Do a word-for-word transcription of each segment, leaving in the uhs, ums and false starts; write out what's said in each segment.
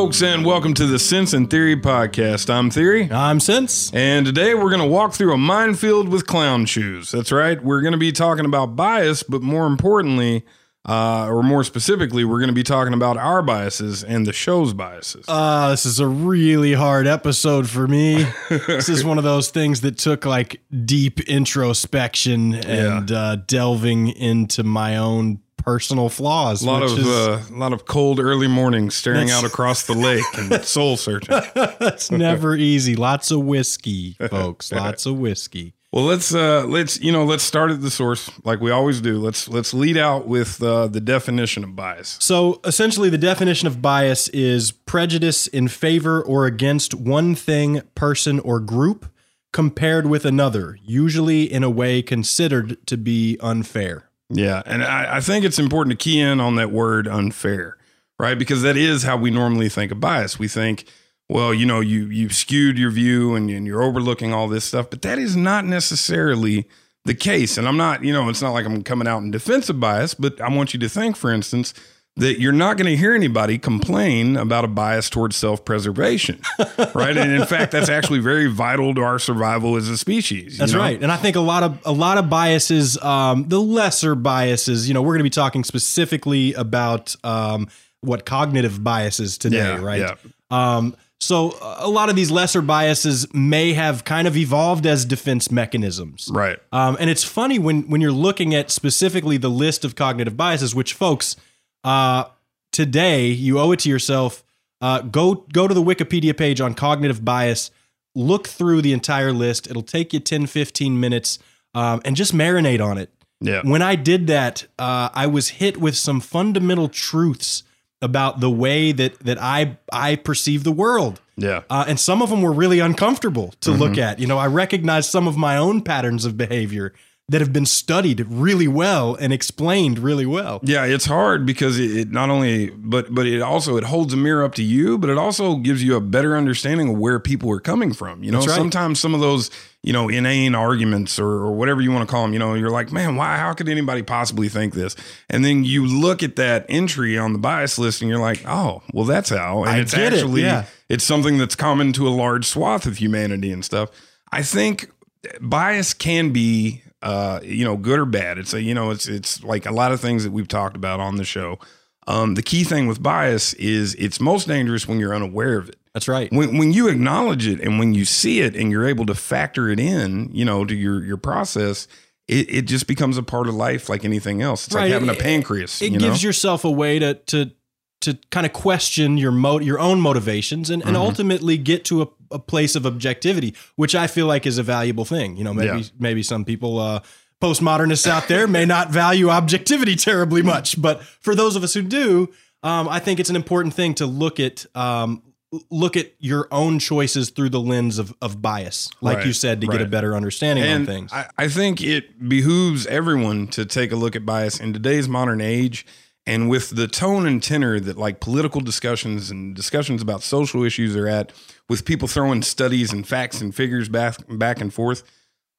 folks, and welcome to the Sense and Theory podcast. I'm Theory. I'm Sense. And today we're going to walk through a minefield with clown shoes. That's right. We're going to be talking about bias, but more importantly, uh, or more specifically, we're going to be talking about our biases and the show's biases. Uh, this is a really hard episode for me. This is one of those things that took like deep introspection and yeah. uh, delving into my own personal flaws. A lot of is, uh, a lot of cold early mornings staring out across the lake and soul searching. It's never easy. Lots of whiskey, folks. Lots of whiskey. Well, let's uh, let's you know let's start at the source like we always do. Let's let's lead out with uh, the definition of bias. So essentially, the definition of bias is prejudice in favor or against one thing, person, or group compared with another, usually in a way considered to be unfair. Yeah, and I, I think it's important to key in on that word unfair, right? Because that is how we normally think of bias. We think, well, you know, you, you've skewed your view and, and you're overlooking all this stuff, but that is not necessarily the case. And I'm not, you know, it's not like I'm coming out in defense of bias, but I want you to think, for instance, that you're not going to hear anybody complain about a bias towards self-preservation, right? And in fact, that's actually very vital to our survival as a species. That's you know? right. And I think a lot of a lot of biases, um, the lesser biases, you know, we're going to be talking specifically about um, what cognitive biases today, yeah, right? Yeah. Um, so a lot of these lesser biases may have kind of evolved as defense mechanisms. Right. Um, and it's funny when when you're looking at specifically the list of cognitive biases, which folks... Uh, today, you owe it to yourself. Uh, go go to the Wikipedia page on cognitive bias. Look through the entire list. It'll take you ten, fifteen minutes um, and just marinate on it. Yeah. When I did that, uh, I was hit with some fundamental truths about the way that that I I perceive the world. Yeah. Uh, and some of them were really uncomfortable to mm-hmm. look at. You know, I recognized some of my own patterns of behavior that have been studied really well and explained really well. Yeah, it's hard because it, it not only, but but it also, it holds a mirror up to you, but it also gives you a better understanding of where people are coming from. You know, right. Sometimes some of those, you know, inane arguments or, or whatever you want to call them, you know, you're like, man, why, how could anybody possibly think this? And then you look at that entry on the bias list and you're like, oh, well, that's how. And I it's actually, it. yeah. it's something that's common to a large swath of humanity and stuff. I think bias can be, Uh, you know, good or bad. It's a, you know, it's, it's like a lot of things that we've talked about on the show. Um, the key thing with bias is it's most dangerous when you're unaware of it. That's right. When, when you acknowledge it and when you see it and you're able to factor it in, you know, to your, your process, it, it just becomes a part of life like anything else. It's right. like having it, a pancreas. It you gives know? yourself a way to, to, to kind of question your mo- your own motivations and, and mm-hmm. ultimately get to a, a place of objectivity, which I feel like is a valuable thing. You know, maybe, yeah. maybe some people, uh, postmodernists out there may not value objectivity terribly much, but for those of us who do, um, I think it's an important thing to look at, um, look at your own choices through the lens of, of bias, like right, you said, to right. get a better understanding and on things. I, I think it behooves everyone to take a look at bias in today's modern age. And with the tone and tenor that like political discussions and discussions about social issues are at, with people throwing studies and facts and figures back, back and forth,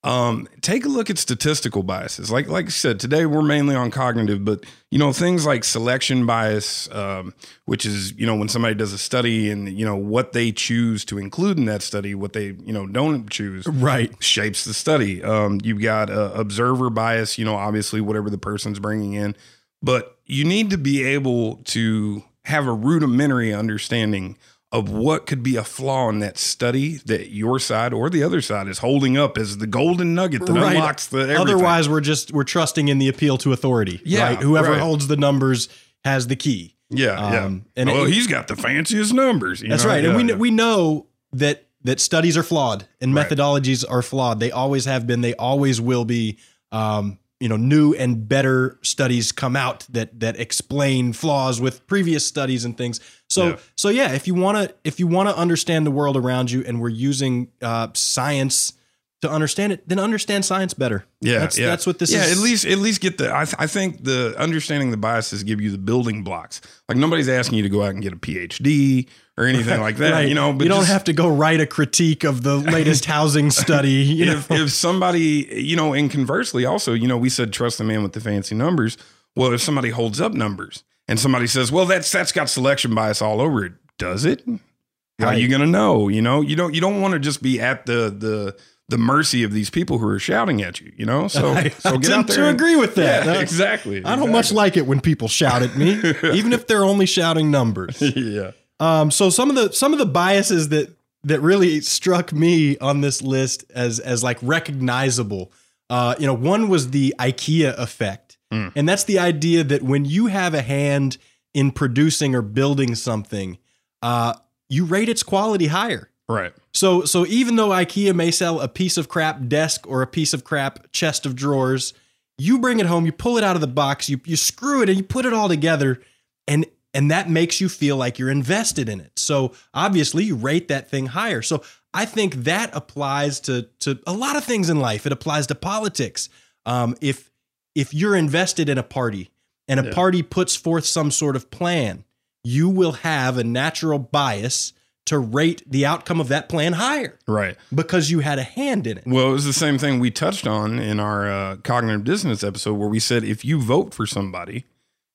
um, take a look at statistical biases. Like like I said, today we're mainly on cognitive, but you know things like selection bias, um, which is you know when somebody does a study and you know what they choose to include in that study, what they you know don't choose, right, shapes the study. Um, you've got uh, observer bias, you know obviously whatever the person's bringing in, but you need to be able to have a rudimentary understanding of what could be a flaw in that study that your side or the other side is holding up as the golden nugget that right. unlocks the everything. Otherwise, we're just we're trusting in the appeal to authority. Yeah, right? Whoever right. holds the numbers has the key. Yeah, um, yeah. And well, it, he's got the fanciest numbers. You that's know? right. Yeah, and we yeah. we know that that studies are flawed and right. methodologies are flawed. They always have been. They always will be. Um, You know, new and better studies come out that that explain flaws with previous studies and things. So, yeah. so yeah, if you want to, if you want to understand the world around you, and we're using uh, science to understand it, then understand science better. Yeah, that's, yeah. that's what this yeah, is. Yeah, at least at least get the. I, th- I think the understanding the biases give you the building blocks. Like nobody's asking you to go out and get a P H D or anything like that. right. You know, but you don't just, have to go write a critique of the latest housing study. You if, know? if somebody, you know, and conversely also, you know, we said, trust the man with the fancy numbers. Well, if somebody holds up numbers and somebody says, well, that's, that's got selection bias all over it. does it? How right. are you going to know? You know, you don't, you don't want to just be at the, the, the mercy of these people who are shouting at you, you know? So, I, so get I out there to and, agree with that. Yeah, exactly. I don't exactly. much like it when people shout at me, even if they're only shouting numbers. Yeah. Um, so some of the, some of the biases that, that really struck me on this list as, as like recognizable, uh, you know, one was the IKEA effect. Mm. And that's the idea that when you have a hand in producing or building something, uh, you rate its quality higher. Right. So so even though IKEA may sell a piece of crap desk or a piece of crap chest of drawers, you bring it home, you pull it out of the box, you you screw it and you put it all together, and and that makes you feel like you're invested in it. So obviously you rate that thing higher. So I think that applies to to a lot of things in life. It applies to politics. Um, if if you're invested in a party and a yeah. party puts forth some sort of plan, you will have a natural bias to rate the outcome of that plan higher. Right. Because you had a hand in it. Well, it was the same thing we touched on in our uh, cognitive dissonance episode where we said, if you vote for somebody,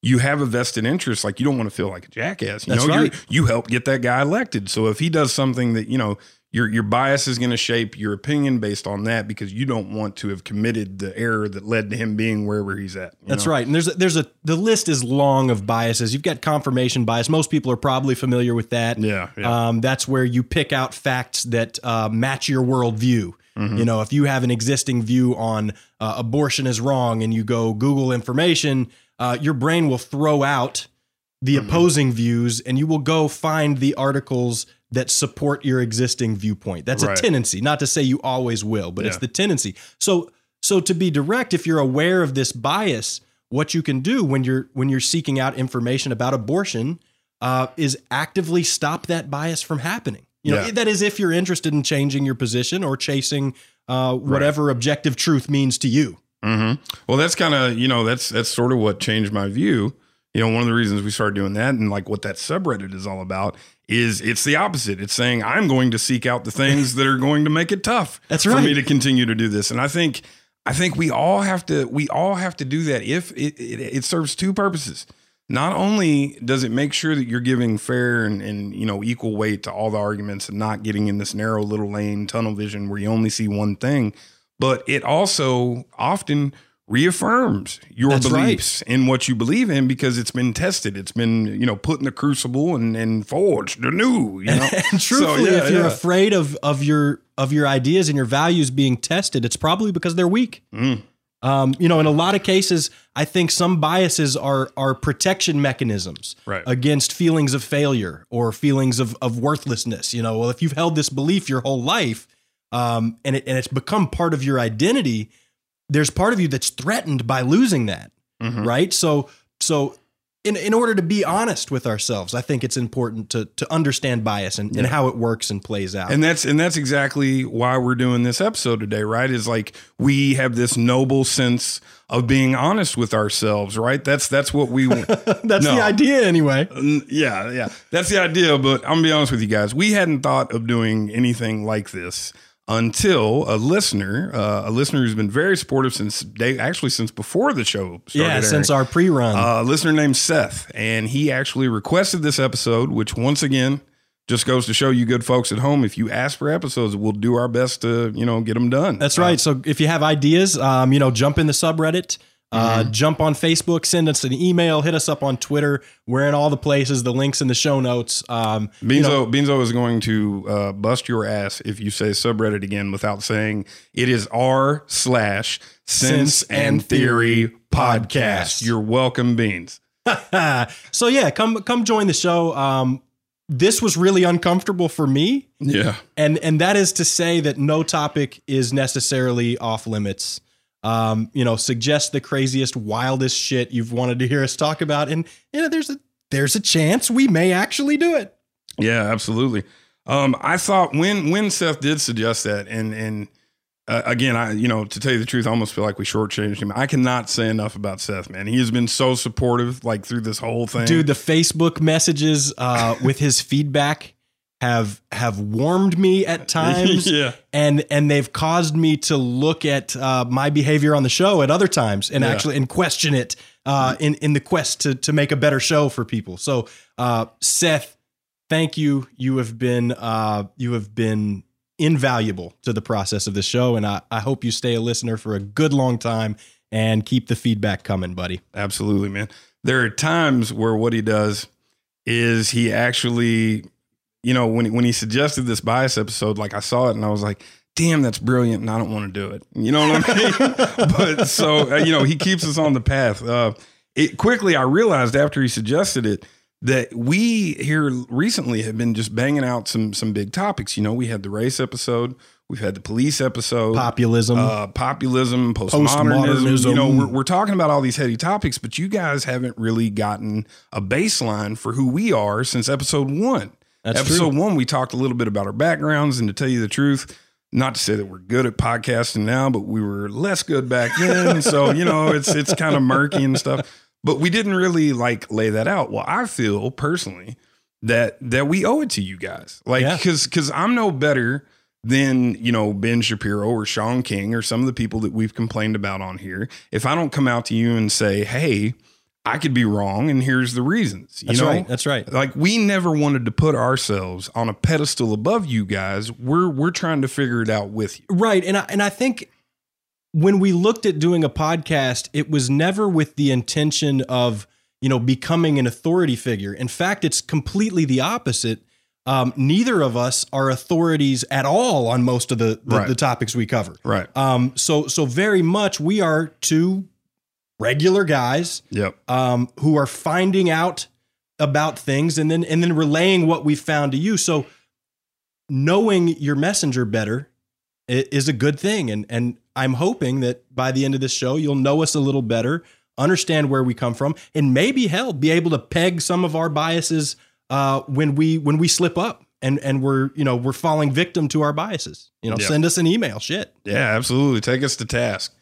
you have a vested interest. Like, you don't want to feel like a jackass. You That's know, right. You're, you help get that guy elected. So if he does something that, you know, your, your bias is going to shape your opinion based on that because you don't want to have committed the error that led to him being wherever he's at. That's know? right. And there's a, there's a, the list is long of biases. You've got confirmation bias. Most people are probably familiar with that. Yeah. yeah. Um, that's where you pick out facts that uh, match your worldview. Mm-hmm. You know, if you have an existing view on uh, abortion is wrong and you go Google information, uh, your brain will throw out the mm-hmm. opposing views and you will go find the articles that support your existing viewpoint. That's right. a tendency, not to say you always will, but yeah. it's the tendency. So, so to be direct, if you're aware of this bias, what you can do when you're, when you're seeking out information about abortion, uh, is actively stop that bias from happening. You yeah. know, that is if you're interested in changing your position or chasing, uh, whatever right. objective truth means to you. Mm-hmm. Well, that's kind of, you know, that's, that's sort of what changed my view. You know, one of the reasons we started doing that and like what that subreddit is all about is it's the opposite. It's saying I'm going to seek out the things that are going to make it tough That's right. for me to continue to do this. And I think I think we all have to we all have to do that if it, it, it serves two purposes. Not only does it make sure that you're giving fair and, and, you know, equal weight to all the arguments and not getting in this narrow little lane tunnel vision where you only see one thing, but it also often reaffirms your That's beliefs right. in what you believe in because it's been tested. It's been, you know, put in the crucible and, and forged anew. You know? And truthfully, so, yeah, if you're yeah. afraid of, of your, of your ideas and your values being tested, it's probably because they're weak. Mm. Um, you know, in a lot of cases, I think some biases are, are protection mechanisms right. against feelings of failure or feelings of, of worthlessness. You know, well, if you've held this belief your whole life, um, and it, and it's become part of your identity, there's part of you that's threatened by losing that. Mm-hmm. Right. So, so in, in order to be honest with ourselves, I think it's important to, to understand bias and, yeah. and how it works and plays out. And that's, and that's exactly why we're doing this episode today. Right. Is like, we have this noble sense of being honest with ourselves. Right. That's, that's what we want. That's no. the idea anyway. Yeah. Yeah. That's the idea. But I'm gonna be honest with you guys. We hadn't thought of doing anything like this until a listener, uh, a listener who's been very supportive since day, actually since before the show started. Yeah, airing, since our pre-run. Uh, a listener named Seth, and he actually requested this episode, which once again just goes to show you good folks at home, if you ask for episodes, we'll do our best to, you know, get them done. That's right. Uh, so if you have ideas, um, you know, jump in the subreddit, uh, mm-hmm. jump on Facebook, send us an email, hit us up on Twitter. We're in all the places, the links in the show notes. Um, Beanzo, you know, Beanzo is going to uh, bust your ass if you say subreddit again without saying it is r slash sense and theory podcast. podcast. You're welcome, Beans. So yeah, come come join the show. Um, this was really uncomfortable for me. Yeah, and and that is to say that no topic is necessarily off limits. Um, you know, suggest the craziest, wildest shit you've wanted to hear us talk about. And, you know, there's a, there's a chance we may actually do it. Yeah, absolutely. Um, I thought when, when Seth did suggest that, and, and, uh, again, I, you know, to tell you the truth, I almost feel like we shortchanged him. I cannot say enough about Seth, man. He has been so supportive, like through this whole thing. Dude, the Facebook messages, uh, with his feedback have have warmed me at times, yeah. and and they've caused me to look at uh, my behavior on the show at other times and yeah. actually and question it uh, in in the quest to to make a better show for people. So, uh, Seth, thank you. You have been uh, you have been invaluable to the process of the show, and I, I hope you stay a listener for a good long time and keep the feedback coming, buddy. Absolutely, man. There are times where what he does is he actually, you know, when when he suggested this bias episode, like I saw it and I was like, damn, that's brilliant, and I don't want to do it. You know what I mean? But so, you know, he keeps us on the path. Uh, it quickly, I realized after he suggested it that we here recently have been just banging out some some big topics. You know, we had the race episode, we've had the police episode, populism, uh, populism, postmodernism. postmodernism. You know, we're, we're talking about all these heady topics, but you guys haven't really gotten a baseline for who we are since episode one. That's episode true. one, we talked a little bit about our backgrounds, and to tell you the truth, not to say that we're good at podcasting now, but we were less good back then. So, you know, it's it's kind of murky and stuff. But we didn't really, like, lay that out. Well, I feel personally that that we owe it to you guys. Like, because yeah. because I'm no better than, you know, Ben Shapiro or Sean King or some of the people that we've complained about on here. If I don't come out to you and say, hey, I could be wrong, and here's the reasons. You That's know? right. That's right. Like, we never wanted to put ourselves on a pedestal above you guys. We're we're trying to figure it out with you. Right. And I and I think when we looked at doing a podcast, it was never with the intention of, you know, becoming an authority figure. In fact, it's completely the opposite. Um, neither of us are authorities at all on most of the the, right. the topics we cover. Right. Um, so so very much we are two regular guys yep. um, who are finding out about things and then and then relaying what we found to you. So knowing your messenger better is a good thing. And, and I'm hoping that by the end of this show, you'll know us a little better, understand where we come from, and maybe, hell, be able to peg some of our biases uh, when we when we slip up and, and we're, you know, we're falling victim to our biases. You know, yep. Send us an email. Shit. Yeah, absolutely. Take us to task.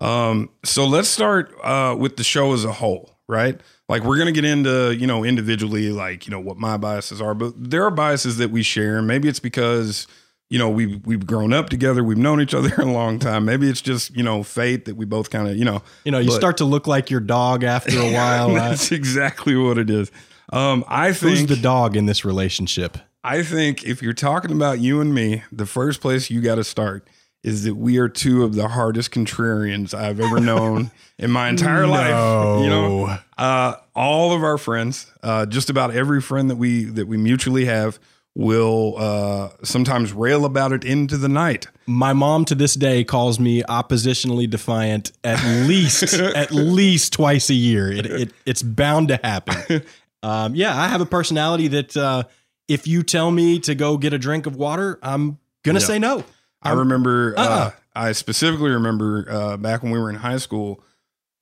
Um, so let's start, uh, with the show as a whole, right? Like, we're going to get into, you know, individually, like, you know, what my biases are, but there are biases that we share. Maybe it's because, you know, we've, we've grown up together. We've known each other a long time. Maybe it's just, you know, fate that we both kind of, you know, you know, you but, start to look like your dog after a while. That's I, exactly what it is. Um, I think who's the dog in this relationship. I think if you're talking about you and me, the first place you got to start is that we are two of the hardest contrarians I've ever known in my entire no. life. You know, uh, all of our friends, uh, just about every friend that we that we mutually have, will uh, sometimes rail about it into the night. My mom to this day calls me oppositionally defiant at least at least twice a year. It, it it's bound to happen. Um, yeah, I have a personality that uh, if you tell me to go get a drink of water, I'm gonna yeah. say no. I remember, uh-uh. uh, I specifically remember uh, back when we were in high school,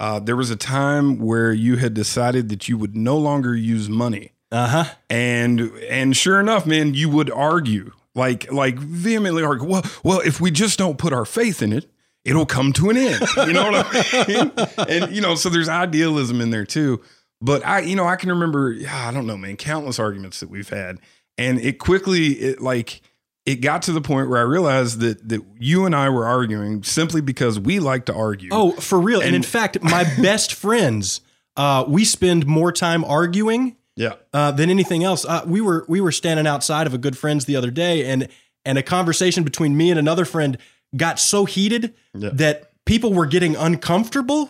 uh, there was a time where you had decided that you would no longer use money. Uh-huh. And, and sure enough, man, you would argue, like, like vehemently argue, well, well, if we just don't put our faith in it, it'll come to an end. You know what I mean? And, you know, so there's idealism in there too. But I, you know, I can remember, I don't know, man, countless arguments that we've had. And it quickly, it like... it got to the point where I realized that that you and I were arguing simply because we like to argue. Oh, for real. And, and in fact, my best friends, uh, we spend more time arguing yeah. uh, than anything else. Uh, we were we were standing outside of a good friend's the other day, and and a conversation between me and another friend got so heated yeah. that people were getting uncomfortable.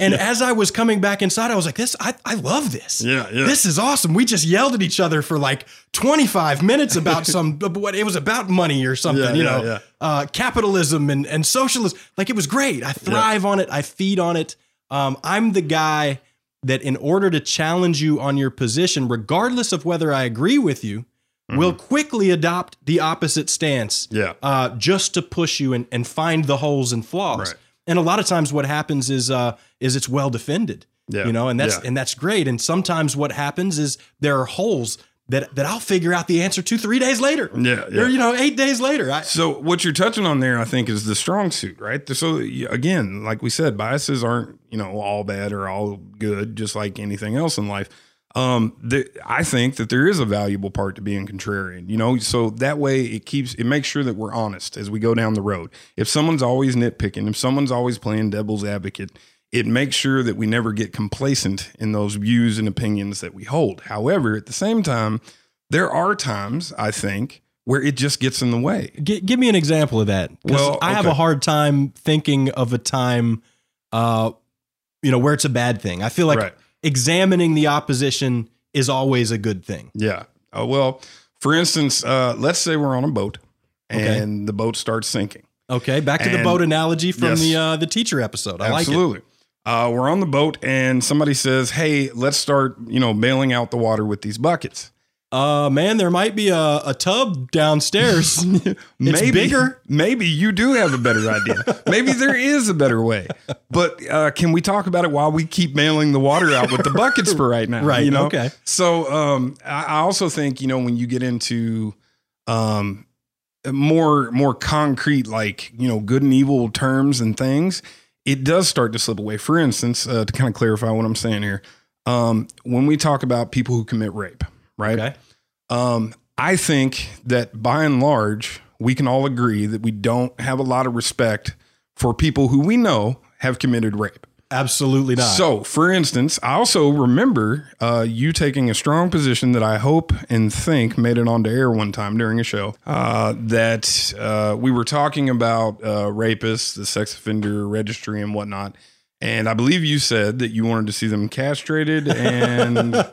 And yeah. as I was coming back inside, I was like, this, I, I love this. Yeah, yeah. This is awesome. We just yelled at each other for like twenty-five minutes about some, what it was about money or something, yeah, you yeah, know, yeah. Uh, capitalism and, and socialism. Like, it was great. I thrive yeah. on it. I feed on it. Um, I'm the guy that in order to challenge you on your position, regardless of whether I agree with you, mm-hmm. will quickly adopt the opposite stance yeah. uh, just to push you and, and find the holes and flaws. Right. And a lot of times what happens is uh, is it's well defended, yeah. you know, and that's yeah. and that's great. And sometimes what happens is there are holes that, that I'll figure out the answer to three days later. Yeah, yeah. Or, you know, eight days later. I, so what you're touching on there, I think, is the strong suit, right? So, again, like we said, biases aren't, you know, all bad or all good, just like anything else in life. Um, the, I think that there is a valuable part to being contrarian, you know, so that way it keeps, it makes sure that we're honest as we go down the road. If someone's always nitpicking, if someone's always playing devil's advocate, it makes sure that we never get complacent in those views and opinions that we hold. However, at the same time, there are times, I think, where it just gets in the way. G- give me an example of that. Well, I okay. have a hard time thinking of a time, uh, you know, where it's a bad thing. I feel like right. examining the opposition is always a good thing. Yeah. Uh, well, for instance, uh, let's say we're on a boat and okay. the boat starts sinking. Okay. Back to and, the boat analogy from yes, the, uh, the teacher episode. I absolutely. like it. Uh, we're on the boat and somebody says, hey, let's start, you know, bailing out the water with these buckets. Uh, man, there might be a, a tub downstairs. It's maybe, bigger. Maybe you do have a better idea. Maybe there is a better way. But uh, can we talk about it while we keep bailing the water out with the buckets for right now? Right. You know? Okay. So um, I, I also think, you know, when you get into um, more more concrete, like, you know, good and evil terms and things, it does start to slip away. For instance, uh, to kind of clarify what I'm saying here, um, when we talk about people who commit rape. Right. Okay. Um, I think that by and large, we can all agree that we don't have a lot of respect for people who we know have committed rape. Absolutely not. So, for instance, I also remember uh, you taking a strong position that I hope and think made it onto air one time during a show uh, that uh, we were talking about uh, rapists, the sex offender registry and whatnot. And I believe you said that you wanted to see them castrated and uh,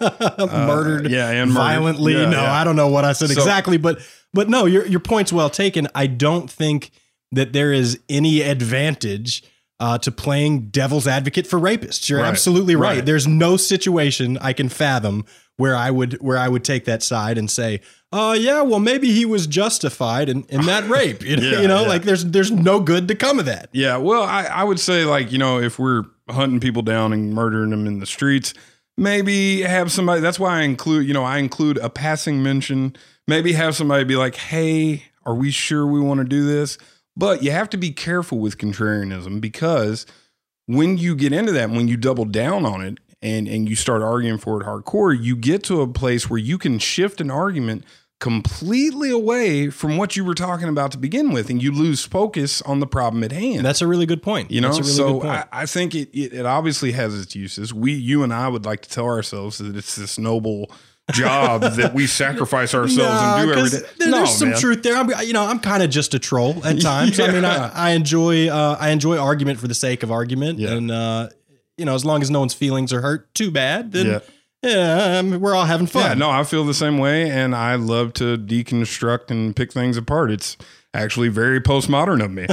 murdered, yeah, and murdered. violently. Yeah, no, yeah. I don't know what I said so, exactly, but but no, your your point's well taken. I don't think that there is any advantage uh, to playing devil's advocate for rapists. You're right, absolutely right. right. There's no situation I can fathom where I would where I would take that side and say, oh, yeah, well, maybe he was justified in, in that rape. You know, yeah, you know yeah. like there's there's no good to come of that. Yeah. Well, I, I would say, like, you know, if we're hunting people down and murdering them in the streets, maybe have somebody. That's why I include, you know, I include a passing mention. Maybe have somebody be like, hey, are we sure we want to do this? But you have to be careful with contrarianism, because when you get into that, when you double down on it and, and you start arguing for it hardcore, you get to a place where you can shift an argument completely away from what you were talking about to begin with, and you lose focus on the problem at hand. That's a really good point. You know, That's a really so good point. I, I think it, it it obviously has its uses. We, you, and I would like to tell ourselves that it's this noble job that we sacrifice ourselves no, and do every day. There, no, there's some man. truth there. I'm, you know, I'm kind of just a troll at times. yeah. I mean, I, I enjoy uh, I enjoy argument for the sake of argument, yeah. and uh, you know, as long as no one's feelings are hurt too bad, then. Yeah. Yeah, I mean, we're all having fun. Yeah, no, I feel the same way, and I love to deconstruct and pick things apart. It's actually very postmodern of me.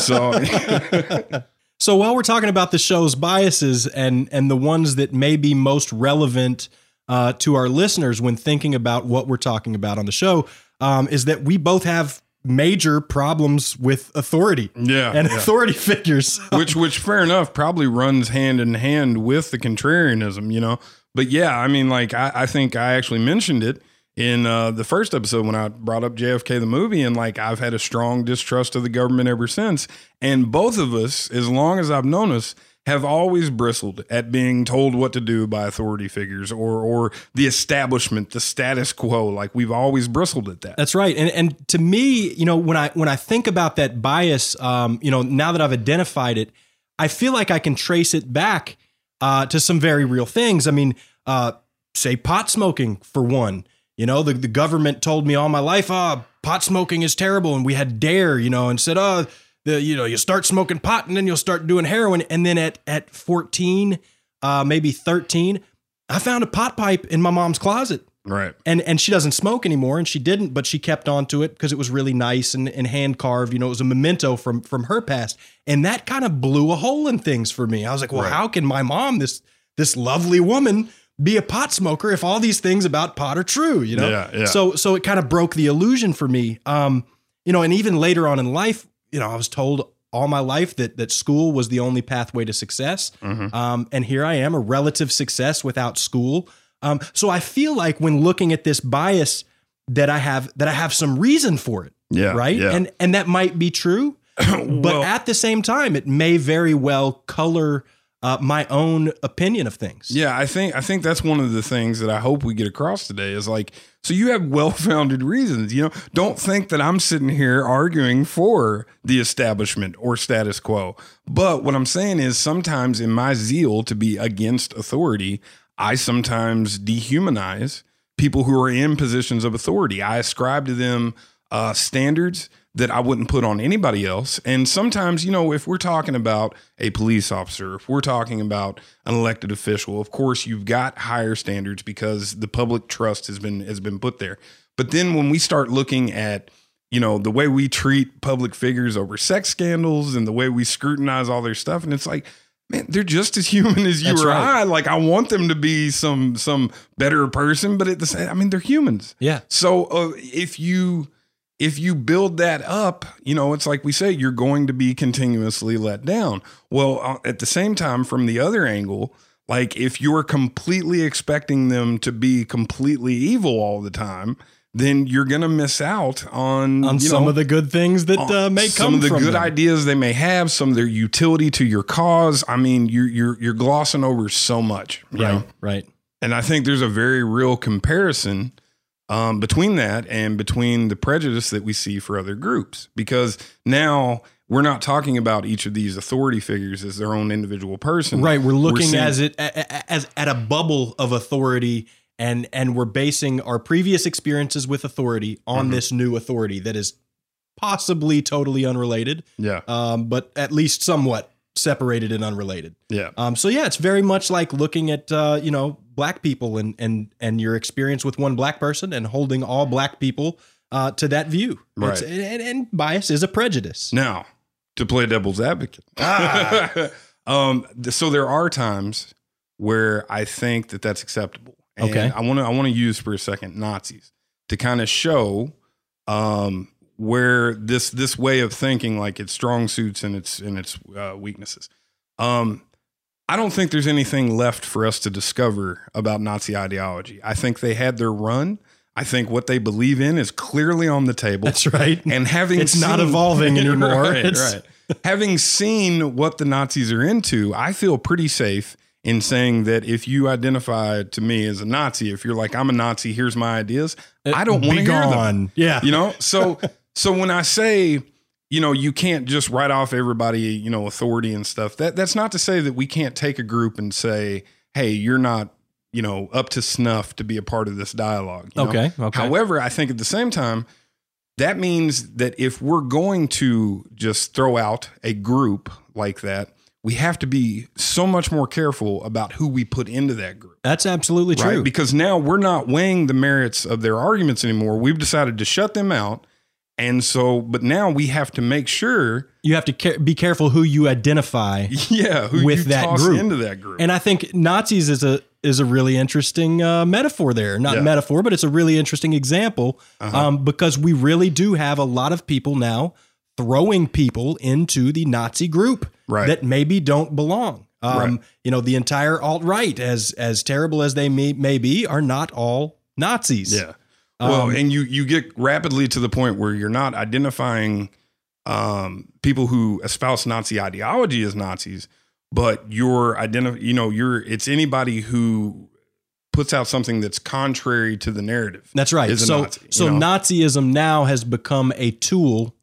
So so while we're talking about the show's biases and, and the ones that may be most relevant uh, to our listeners when thinking about what we're talking about on the show, um, is that we both have major problems with authority yeah, and yeah. authority figures. which, which, fair enough, probably runs hand in hand with the contrarianism, you know? But yeah, I mean, like, I, I think I actually mentioned it in uh, the first episode when I brought up J F K, the movie, and like, I've had a strong distrust of the government ever since. And both of us, as long as I've known us, have always bristled at being told what to do by authority figures or or the establishment, the status quo. Like, we've always bristled at that. That's right. And and to me, you know, when I when I think about that bias, um, you know, now that I've identified it, I feel like I can trace it back Uh, to some very real things. I mean, uh, say pot smoking, for one. You know, the, the government told me all my life, oh, pot smoking is terrible. And we had DARE, you know, and said, oh, the, you know, you start smoking pot and then you'll start doing heroin. And then at, at fourteen, uh, maybe thirteen, I found a pot pipe in my mom's closet. Right. And and she doesn't smoke anymore, and she didn't, but she kept on to it because it was really nice and, and hand carved. You know, it was a memento from from her past. And that kind of blew a hole in things for me. I was like, well, right. how can my mom, this this lovely woman, be a pot smoker if all these things about pot are true? You know, yeah, yeah. so so it kind of broke the illusion for me. Um, you know, and even later on in life, you know, I was told all my life that that school was the only pathway to success. Mm-hmm. Um, and here I am, a relative success without school. Um, so I feel like when looking at this bias that I have, that I have some reason for it. Yeah. Right. Yeah. And, and that might be true, but well, at the same time, it may very well color uh, my own opinion of things. Yeah. I think, I think that's one of the things that I hope we get across today is like, so you have well-founded reasons, you know, don't think that I'm sitting here arguing for the establishment or status quo. But what I'm saying is sometimes in my zeal to be against authority, I sometimes dehumanize people who are in positions of authority. I ascribe to them uh, standards that I wouldn't put on anybody else. And sometimes, you know, if we're talking about a police officer, if we're talking about an elected official, of course, you've got higher standards because the public trust has been has been put there. But then when we start looking at, you know, the way we treat public figures over sex scandals and the way we scrutinize all their stuff, and it's like, man, they're just as human as you That's or right. I. Like, I want them to be some some better person, but at the same, I mean, they're humans. Yeah. So uh, if you... If you build that up, you know, it's like we say, you're going to be continuously let down. Well, at the same time, from the other angle, like if you're completely expecting them to be completely evil all the time, then you're going to miss out on, on you some know, of the good things that uh, may come from some of the from good them. Ideas they may have, some of their utility to your cause. I mean, you're, you're, you're glossing over so much. You right, know? Right. And I think there's a very real comparison Um, between that and between the prejudice that we see for other groups, because now we're not talking about each of these authority figures as their own individual person. Right. We're looking we're seeing, as it as at a bubble of authority, and and we're basing our previous experiences with authority on mm-hmm. this new authority that is possibly totally unrelated. Yeah. Um, but at least somewhat separated and unrelated. Yeah. Um, so, yeah, it's very much like looking at, uh, you know, black people and, and, and your experience with one black person and holding all black people uh, to that view. Right. And, and bias is a prejudice. Now, to play devil's advocate. Ah. um, so there are times where I think that that's acceptable. And okay. I want to I want to use for a second Nazis to kind of show um, where this this way of thinking, like its strong suits and its and its uh, weaknesses. Um I don't think there's anything left for us to discover about Nazi ideology. I think they had their run. I think what they believe in is clearly on the table. That's right. And having it's seen, not evolving anymore. Right, it's... right. Having seen what the Nazis are into, I feel pretty safe in saying that if you identify to me as a Nazi, if you're like, I'm a Nazi, here's my ideas, it, I don't want to hear them. Yeah. You know, so so when I say, you know, you can't just write off everybody, you know, authority and stuff. That that's not to say that we can't take a group and say, hey, you're not, you know, up to snuff to be a part of this dialogue. You okay, know? okay. However, I think at the same time, that means that if we're going to just throw out a group like that, we have to be so much more careful about who we put into that group. That's absolutely true. Right? Because now we're not weighing the merits of their arguments anymore. We've decided to shut them out. And so, but now we have to make sure you have to care, be careful who you identify yeah, who with you that toss group. Into that group. And I think Nazis is a is a really interesting uh, metaphor there, not yeah. metaphor, but it's a really interesting example uh-huh. um, because we really do have a lot of people now throwing people into the Nazi group right. that maybe don't belong. Um, right. You know, the entire alt-right, as as terrible as they may, may be, are not all Nazis. Yeah. Well, um, and you, you get rapidly to the point where you're not identifying um, people who espouse Nazi ideology as Nazis, but you're identif- you know, you're it's anybody who puts out something that's contrary to the narrative. That's right. Is a so Nazi, so you know? Nazism now has become a tool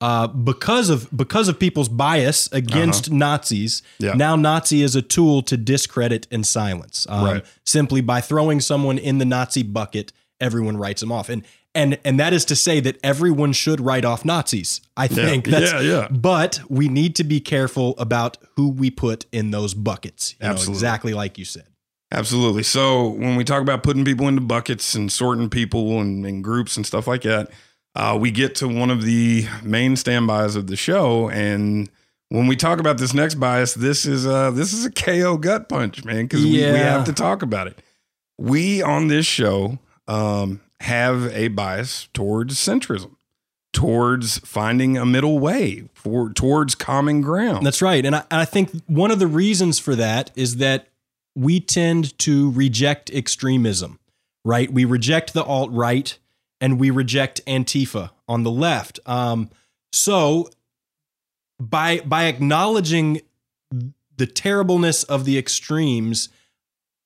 uh, because of because of people's bias against uh-huh. Nazis. Yeah. Now Nazi is a tool to discredit and silence um, right. simply by throwing someone in the Nazi bucket. Everyone writes them off. And, and, and that is to say that everyone should write off Nazis. I think yeah, that's, yeah, yeah. but we need to be careful about who we put in those buckets. You Absolutely. Know, exactly. Like you said. Absolutely. So when we talk about putting people into buckets and sorting people and, and groups and stuff like that, uh, we get to one of the main standbys of the show. And when we talk about this next bias, this is uh this is a K O gut punch, man. Cause yeah. we, we have to talk about it. We on this show, Um, have a bias towards centrism, towards finding a middle way, for towards common ground. That's right. And I, and I think one of the reasons for that is that we tend to reject extremism, right? We reject the alt-right and we reject Antifa on the left. Um, so by by acknowledging the terribleness of the extremes,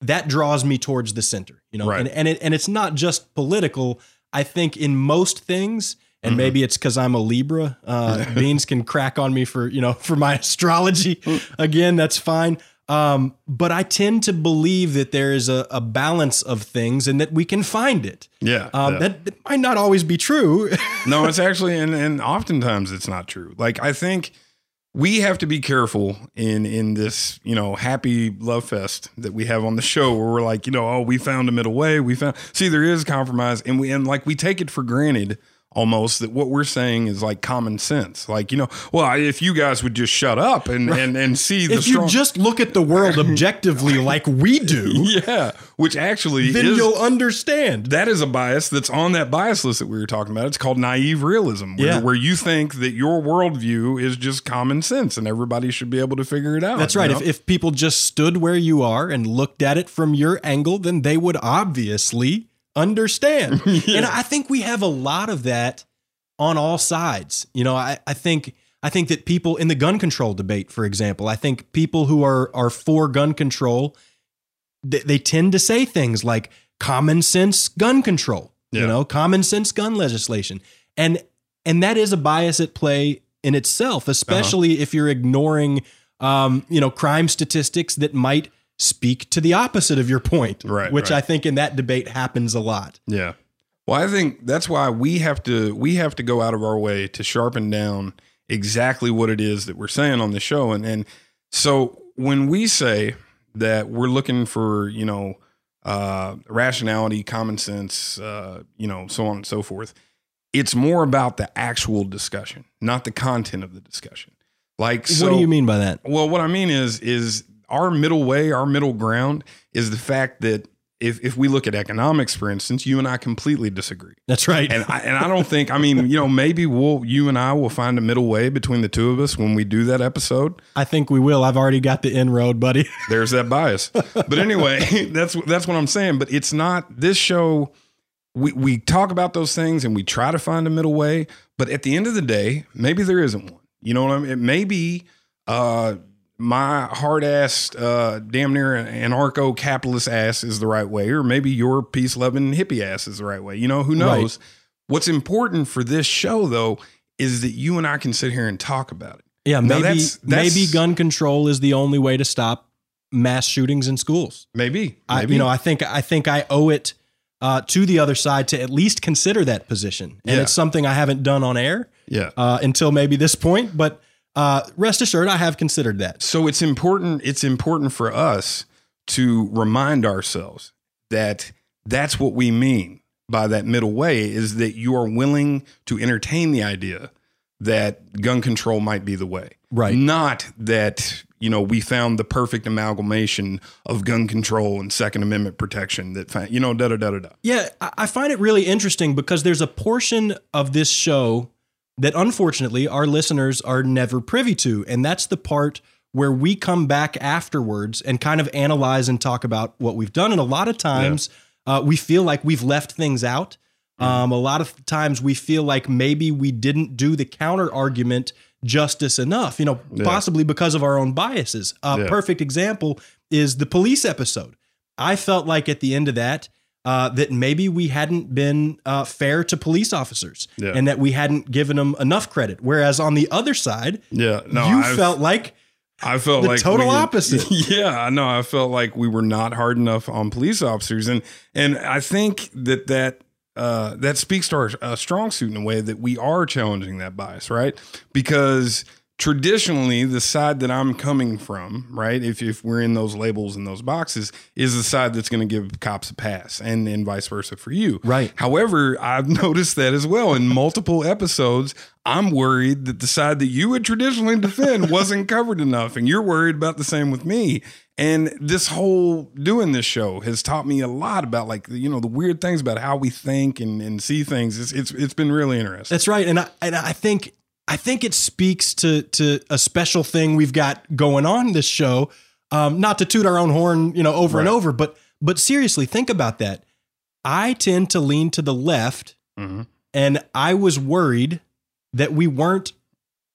that draws me towards the center, you know, right. and, and it, and it's not just political. I think in most things, and mm-hmm. maybe it's cause I'm a Libra, uh, Beans can crack on me for, you know, for my astrology again, that's fine. Um, but I tend to believe that there is a, a balance of things and that we can find it. Yeah, um, yeah. That, that might not always be true. No, it's actually, and, and oftentimes it's not true. Like, I think we have to be careful in, in this, you know, happy love fest that we have on the show where we're like, you know, oh, we found a middle way. We found, see, there is compromise, and we, and like, we take it for granted almost that what we're saying is like common sense. Like, you know, well, if you guys would just shut up and, right. and, and see the If strong- you just look at the world objectively like we do. Yeah. Which actually Then is, you'll understand. That is a bias that's on that bias list that we were talking about. It's called naive realism, where, yeah. where you think that your worldview is just common sense and everybody should be able to figure it out. That's right. You know? If, if people just stood where you are and looked at it from your angle, then they would obviously understand. Yeah. And I think we have a lot of that on all sides. You know, I, I think I think that people in the gun control debate, for example, I think people who are are for gun control, they, they tend to say things like common sense gun control, yeah. you know, common sense gun legislation. And and that is a bias at play in itself, especially uh-huh. if you're ignoring, um, you know, crime statistics that might speak to the opposite of your point, right, which right. I think in that debate happens a lot. Yeah. Well, I think that's why we have to we have to go out of our way to sharpen down exactly what it is that we're saying on the show. And and so when we say that we're looking for, you know, uh, rationality, common sense, uh, you know, so on and so forth, it's more about the actual discussion, not the content of the discussion. Like, so, what do you mean by that? Well, what I mean is is our middle way, our middle ground is the fact that if, if we look at economics, for instance, you and I completely disagree. That's right. And I, and I don't think, I mean, you know, maybe we'll, you and I will find a middle way between the two of us when we do that episode. I think we will. I've already got the inroad, buddy. There's that bias. But anyway, that's, that's what I'm saying. But it's not this show. We, we talk about those things and we try to find a middle way, but at the end of the day, maybe there isn't one. You know what I mean? It may be, uh, my hard-ass, uh, damn near anarcho-capitalist ass is the right way, or maybe your peace-loving hippie ass is the right way. You know, who knows? Right. What's important for this show, though, is that you and I can sit here and talk about it. Yeah, now maybe that's, that's, maybe gun control is the only way to stop mass shootings in schools. Maybe, I, maybe. You know, I think I think I owe it uh, to the other side to at least consider that position, and yeah. it's something I haven't done on air. Yeah, uh, until maybe this point, but. Uh, rest assured, I have considered that. So it's important. It's important for us to remind ourselves that that's what we mean by that middle way, is that you are willing to entertain the idea that gun control might be the way. Right. Not that, you know, we found the perfect amalgamation of gun control and Second Amendment protection that, you know, da da da da da. Yeah. I find it really interesting because there's a portion of this show that unfortunately our listeners are never privy to. And that's the part where we come back afterwards and kind of analyze and talk about what we've done. And a lot of times yeah. uh, we feel like we've left things out. Um, a lot of times we feel like maybe we didn't do the counter argument justice enough, you know, yeah. possibly because of our own biases. A uh, yeah. perfect example is the police episode. I felt like at the end of that, Uh, that maybe we hadn't been uh, fair to police officers yeah. and that we hadn't given them enough credit. Whereas on the other side, yeah, no, you I've, felt like I felt the like total we, opposite. Yeah, no, I felt like we were not hard enough on police officers. And and I think that that uh, that speaks to our uh, strong suit in a way that we are challenging that bias, right? Because traditionally, the side that I'm coming from, right, if if we're in those labels and those boxes, is the side that's going to give cops a pass, and, and vice versa for you. Right. However, I've noticed that as well in multiple episodes. I'm worried that the side that you would traditionally defend wasn't covered enough, and you're worried about the same with me. And this whole doing this show has taught me a lot about, like, you know, the weird things about how we think and, and see things. It's, it's it's been really interesting. That's right, and I and I think. I think it speaks to to a special thing we've got going on this show. Um, not to toot our own horn, you know, over right. and over, but but seriously, think about that. I tend to lean to the left, mm-hmm. and I was worried that we weren't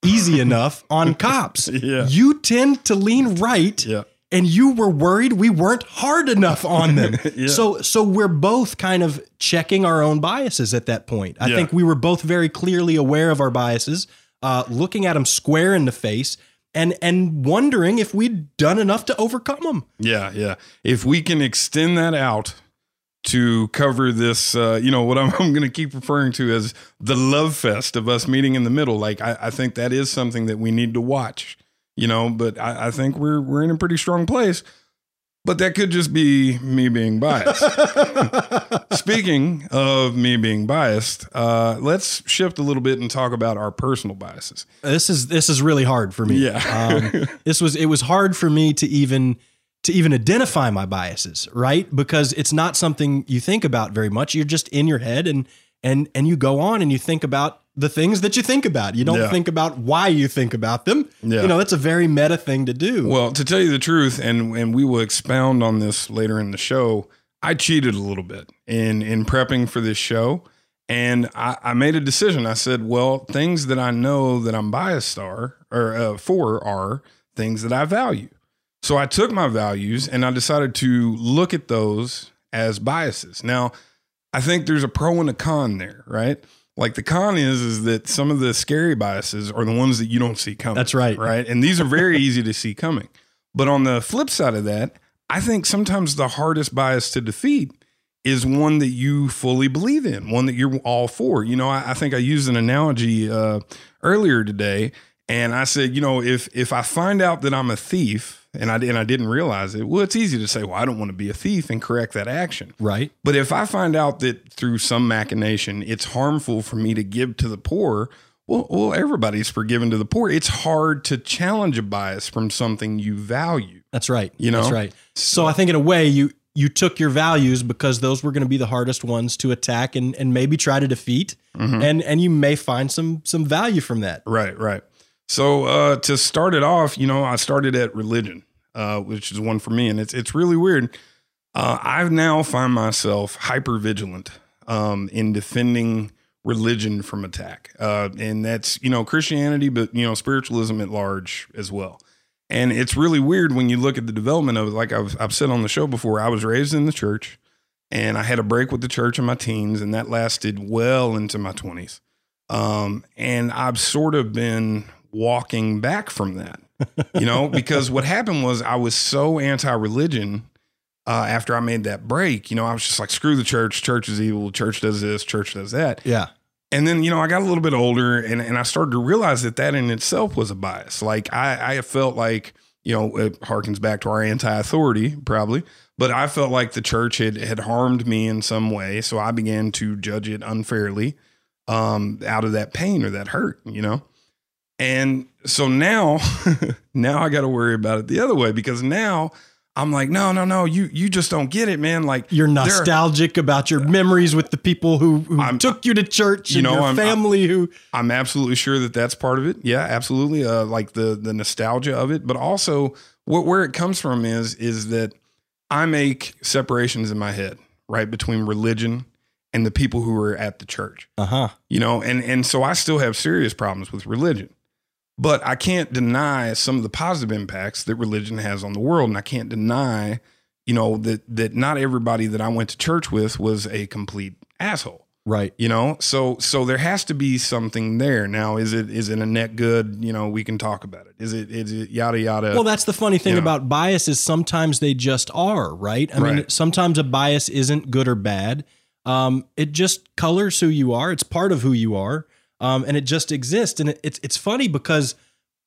easy enough on cops. Yeah. You tend to lean right, yeah. and you were worried we weren't hard enough on them. yeah. So so we're both kind of checking our own biases at that point. I yeah. think we were both very clearly aware of our biases. Uh, looking at them square in the face and and wondering if we'd done enough to overcome them. Yeah, yeah. If we can extend that out to cover this, uh, you know, what I'm, I'm going to keep referring to as the love fest of us meeting in the middle. Like, I, I think that is something that we need to watch, you know, but I, I think we're, we're in a pretty strong place, but that could just be me being biased. Speaking of me being biased, uh, let's shift a little bit and talk about our personal biases. This is, this is really hard for me. Yeah. um, this was, it was hard for me to even to even identify my biases, right? Because it's not something you think about very much. You're just in your head and, and, and you go on and you think about the things that you think about. You don't yeah. think about why you think about them. Yeah. You know, that's a very meta thing to do. Well, to tell you the truth, and, and we will expound on this later in the show, I cheated a little bit in, in prepping for this show. And I, I made a decision. I said, well, things that I know that I'm biased are, or uh, for are things that I value. So I took my values and I decided to look at those as biases. Now, I think there's a pro and a con there, right? Like the con is, is that some of the scary biases are the ones that you don't see coming. That's right. Right. And these are very easy to see coming. But on the flip side of that, I think sometimes the hardest bias to defeat is one that you fully believe in, one that you're all for. You know, I, I think I used an analogy uh, earlier today, and I said, you know, if if I find out that I'm a thief, And I, and I didn't realize it. Well, it's easy to say, well, I don't want to be a thief and correct that action. Right. But if I find out that through some machination, it's harmful for me to give to the poor, well, well, everybody's forgiven to the poor. It's hard to challenge a bias from something you value. That's right. You know? That's right. So I think in a way you, you took your values because those were going to be the hardest ones to attack and, and maybe try to defeat. Mm-hmm. And, and you may find some, some value from that. Right, right. So uh, to start it off, you know, I started at religion, uh, which is one for me. And it's it's really weird. Uh, I now find myself hyper-vigilant um, in defending religion from attack. Uh, and that's, you know, Christianity, but, you know, spiritualism at large as well. And it's really weird when you look at the development of it. Like I've, I've said on the show before, I was raised in the church and I had a break with the church in my teens. And that lasted well into my twenties. Um, and I've sort of been walking back from that, you know, because what happened was I was so anti-religion uh, after I made that break. You know, I was just like, screw the church. Church is evil. Church does this. Church does that. Yeah. And then, you know, I got a little bit older and, and I started to realize that that in itself was a bias. Like I, I felt like, you know, it harkens back to our anti-authority probably, but I felt like the church had, had harmed me in some way. So I began to judge it unfairly um, out of that pain or that hurt, you know? And so now, now I got to worry about it the other way, because now I'm like, no, no, no, you, you just don't get it, man. Like you're nostalgic are, about your memories with the people who, who took you to church, you and know, your I'm, family I'm, who I'm absolutely sure that that's part of it. Yeah, absolutely. Uh, like the, the nostalgia of it, but also what, where it comes from is, is that I make separations in my head, right? Between religion and the people who are at the church, uh-huh. you know? And, and so I still have serious problems with religion. But I can't deny some of the positive impacts that religion has on the world. And I can't deny, you know, that that not everybody that I went to church with was a complete asshole. Right. You know, so so there has to be something there. Now, is it is it a net good? You know, we can talk about it. Is it is it yada, yada? Well, that's the funny thing you know. about bias is sometimes they just are, right? I right. mean, sometimes a bias isn't good or bad. Um, it just colors who you are. It's part of who you are. Um, and it just exists. And it, it's, it's funny because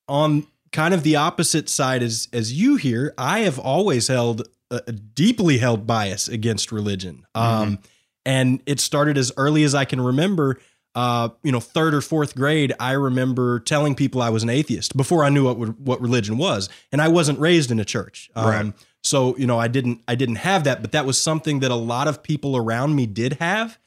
on kind of the opposite side as, as you here, I have always held a, a deeply held bias against religion. Um, mm-hmm. And it started as early as I can remember, uh, you know, third or fourth grade. I remember telling people I was an atheist before I knew what, what religion was. And I wasn't raised in a church. Um, right. So, you know, I didn't, I didn't have that, but that was something that a lot of people around me did have.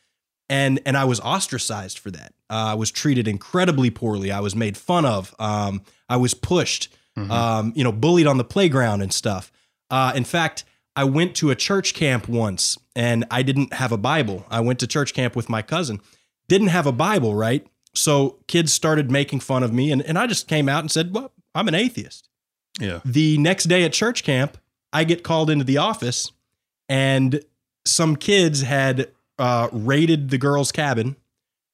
And, and I was ostracized for that. Uh, I was treated incredibly poorly. I was made fun of. Um, I was pushed, mm-hmm. um, you know, bullied on the playground and stuff. Uh, in fact, I went to a church camp once and I didn't have a Bible. I went to church camp with my cousin, didn't have a Bible. Right. So kids started making fun of me and, and I just came out and said, well, I'm an atheist. Yeah. The next day at church camp, I get called into the office and some kids had Uh, raided the girls' cabin,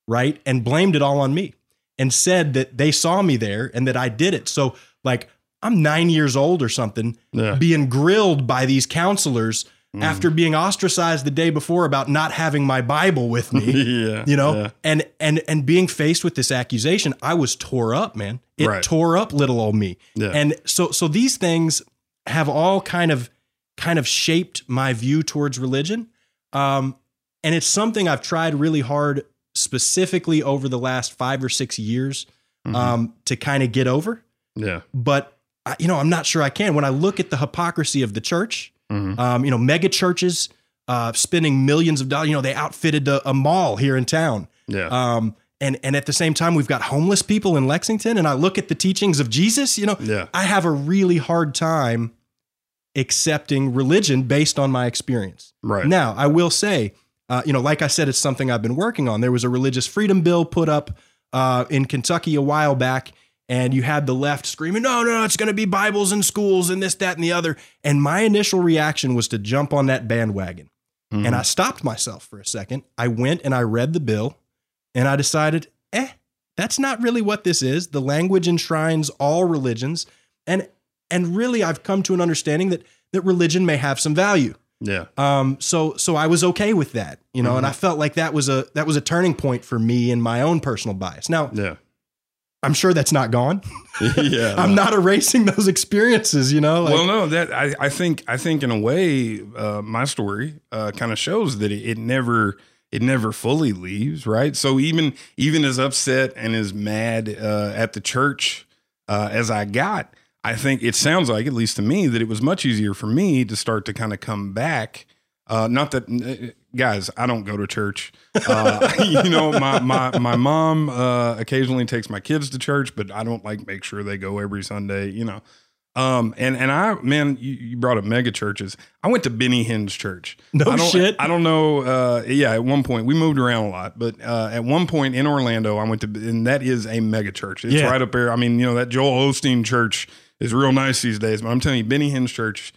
right, and blamed it all on me and said that they saw me there and that I did it. So Like, I'm nine years old or something, yeah. being grilled by these counselors mm. after being ostracized the day before about not having my Bible with me, yeah, you know, yeah. and, and, and being faced with this accusation, I was tore up, man. It right. tore up little old me. Yeah. And so, so these things have all kind of, kind of shaped my view towards religion. Um, and it's something I've tried really hard specifically over the last five or six years, mm-hmm. um, to kind of get over. Yeah. But I, you know, I'm not sure I can. When I look at the hypocrisy of the church, mm-hmm. um, you know, mega churches, uh, spending millions of dollars, you know, they outfitted a, a mall here in town. Yeah. Um, and, and at the same time, we've got homeless people in Lexington, and I look at the teachings of Jesus, you know, yeah. I have a really hard time accepting religion based on my experience. Right. Now, I will say, uh, you know, like I said, it's something I've been working on. There was a religious freedom bill put up uh, in Kentucky a while back, and you had the left screaming, no, no, no, it's going to be Bibles in schools and this, that, and the other. And my initial reaction was to jump on that bandwagon. Mm-hmm. And I stopped myself for a second. I went and I read the bill, and I decided, eh, that's not really what this is. The language enshrines all religions. And And really, I've come to an understanding that that religion may have some value. Yeah. Um. So so I was okay with that, you know, mm-hmm. and I felt like that was a that was a turning point for me in my own personal bias. Now, yeah. I'm sure that's not gone. yeah. I'm no. not erasing those experiences, you know. Like, well, no, that I, I think I think in a way, uh, my story uh, kind of shows that it, it never. It never fully leaves, right? So even even as upset and as mad uh, at the church uh, as I got. I think it sounds like, at least to me, that it was much easier for me to start to kind of come back. Uh, not that, guys, I don't go to church. Uh, you know, my my my mom uh, occasionally takes my kids to church, but I don't like make sure they go every Sunday. You know, um, and and I man, you, you brought up mega churches. I went to Benny Hinn's church. No I don't, shit. I don't know. Uh, yeah, at one point we moved around a lot, but uh, at one point in Orlando, I went to, and that is a mega church. It's yeah. right up there. I mean, you know, that Joel Osteen church. It's real nice these days, but I'm telling you, Benny Hinn's church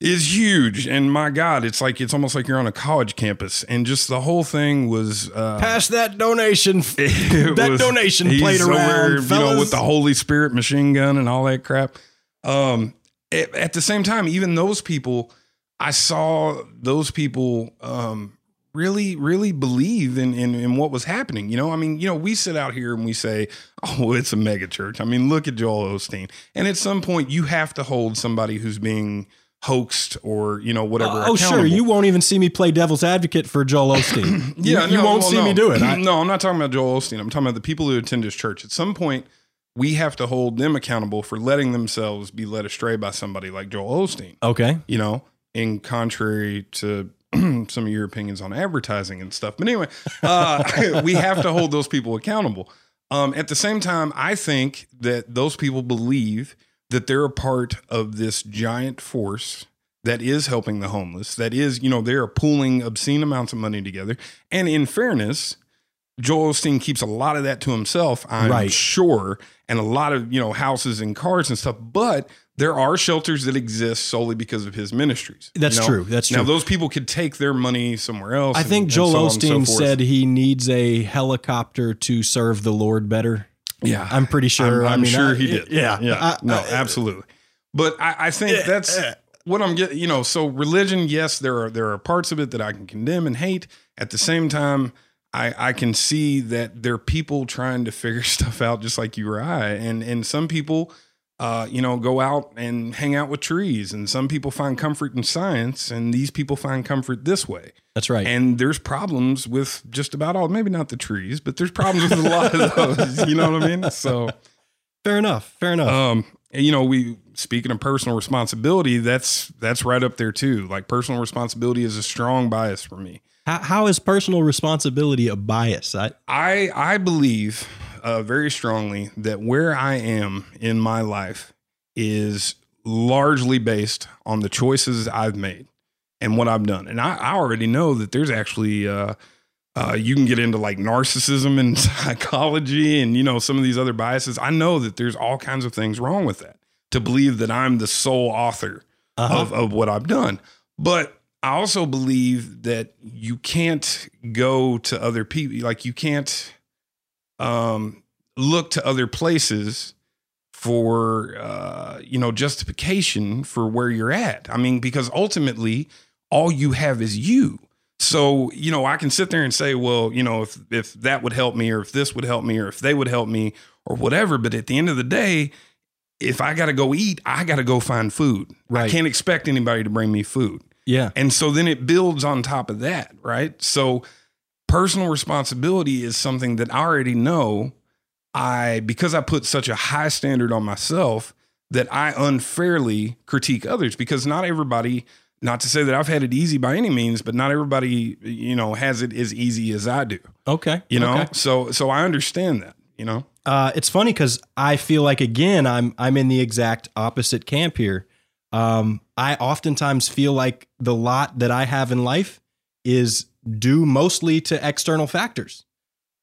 is huge. And my God, it's like, it's almost like you're on a college campus. And just the whole thing was, uh, pass that donation, that was, donation played around, you know, with the Holy Spirit machine gun and all that crap. Um, at, at the same time, even those people, I saw those people, um, really, really believe in, in, in what was happening. You know, I mean, you know, we sit out here and we say, oh, it's a mega church. I mean, look at Joel Osteen. And at some point you have to hold somebody who's being hoaxed or, you know, whatever. Uh, oh, sure. You won't even see me play devil's advocate for Joel Osteen. yeah. You, no, you won't well, see no. me do it. I, no, I'm not talking about Joel Osteen. I'm talking about the people who attend his church. At some point we have to hold them accountable for letting themselves be led astray by somebody like Joel Osteen. Okay. You know, in contrary to some of your opinions on advertising and stuff. But anyway, uh, we have to hold those people accountable. Um, at the same time, I think that those people believe that they're a part of this giant force that is helping the homeless. That is, you know, they're pooling obscene amounts of money together. And in fairness, Joel Osteen keeps a lot of that to himself, I'm right. sure. And a lot of, you know, houses and cars and stuff. But there are shelters that exist solely because of his ministries. That's you know? true. That's true. Now, those people could take their money somewhere else. I and, think Joel so Osteen so said he needs a helicopter to serve the Lord better. Yeah. I'm pretty sure. I'm, I'm I mean, sure I, he did. Yeah. Yeah. I, no, I, absolutely. But I, I think yeah, that's yeah. what I'm getting, you know, so religion, yes, there are, there are parts of it that I can condemn and hate. At the same time, I, I can see that there are people trying to figure stuff out just like you or I. And, and some people, uh, you know, go out and hang out with trees, and some people find comfort in science, and these people find comfort this way. That's right. And there's problems with just about all, maybe not the trees, but there's problems with a lot of those, you know what I mean? So fair enough. Fair enough. Um, you know, we, speaking of personal responsibility, that's, that's right up there too. Like personal responsibility is a strong bias for me. How, how is personal responsibility a bias? I I, I believe uh, very strongly that where I am in my life is largely based on the choices I've made and what I've done. And I, I already know that there's actually, uh, uh, you can get into like narcissism and psychology and, you know, some of these other biases. I know that there's all kinds of things wrong with that, to believe that I'm the sole author uh-huh. of, of what I've done. But I also believe that you can't go to other people, like you can't um, look to other places for, uh, you know, justification for where you're at. I mean, because ultimately all you have is you. So, you know, I can sit there and say, well, you know, if, if that would help me, or if this would help me, or if they would help me, or whatever. But at the end of the day, if I got to go eat, I got to go find food. Right. I can't expect anybody to bring me food. Yeah. And so then it builds on top of that. Right. So personal responsibility is something that I already know. I, because I put such a high standard on myself that I unfairly critique others, because not everybody, not to say that I've had it easy by any means, but not everybody, you know, has it as easy as I do. Okay. You know, okay. so, so I understand that, you know. Uh, it's funny because I feel like, again, I'm I'm in the exact opposite camp here. Um, I oftentimes feel like the lot that I have in life is due mostly to external factors.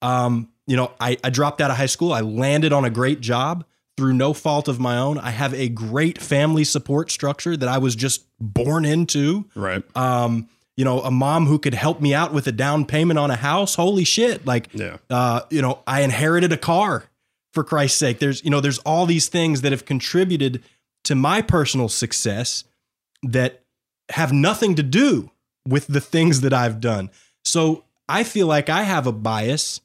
Um, you know, I, I dropped out of high school. I landed on a great job through no fault of my own. I have a great family support structure that I was just born into. Right. Um, you know, a mom who could help me out with a down payment on a house. Holy shit. Like, yeah. uh, you know, I inherited a car, for Christ's sake. There's, you know, there's all these things that have contributed to my personal success that have nothing to do with the things that I've done. So I feel like I have a bias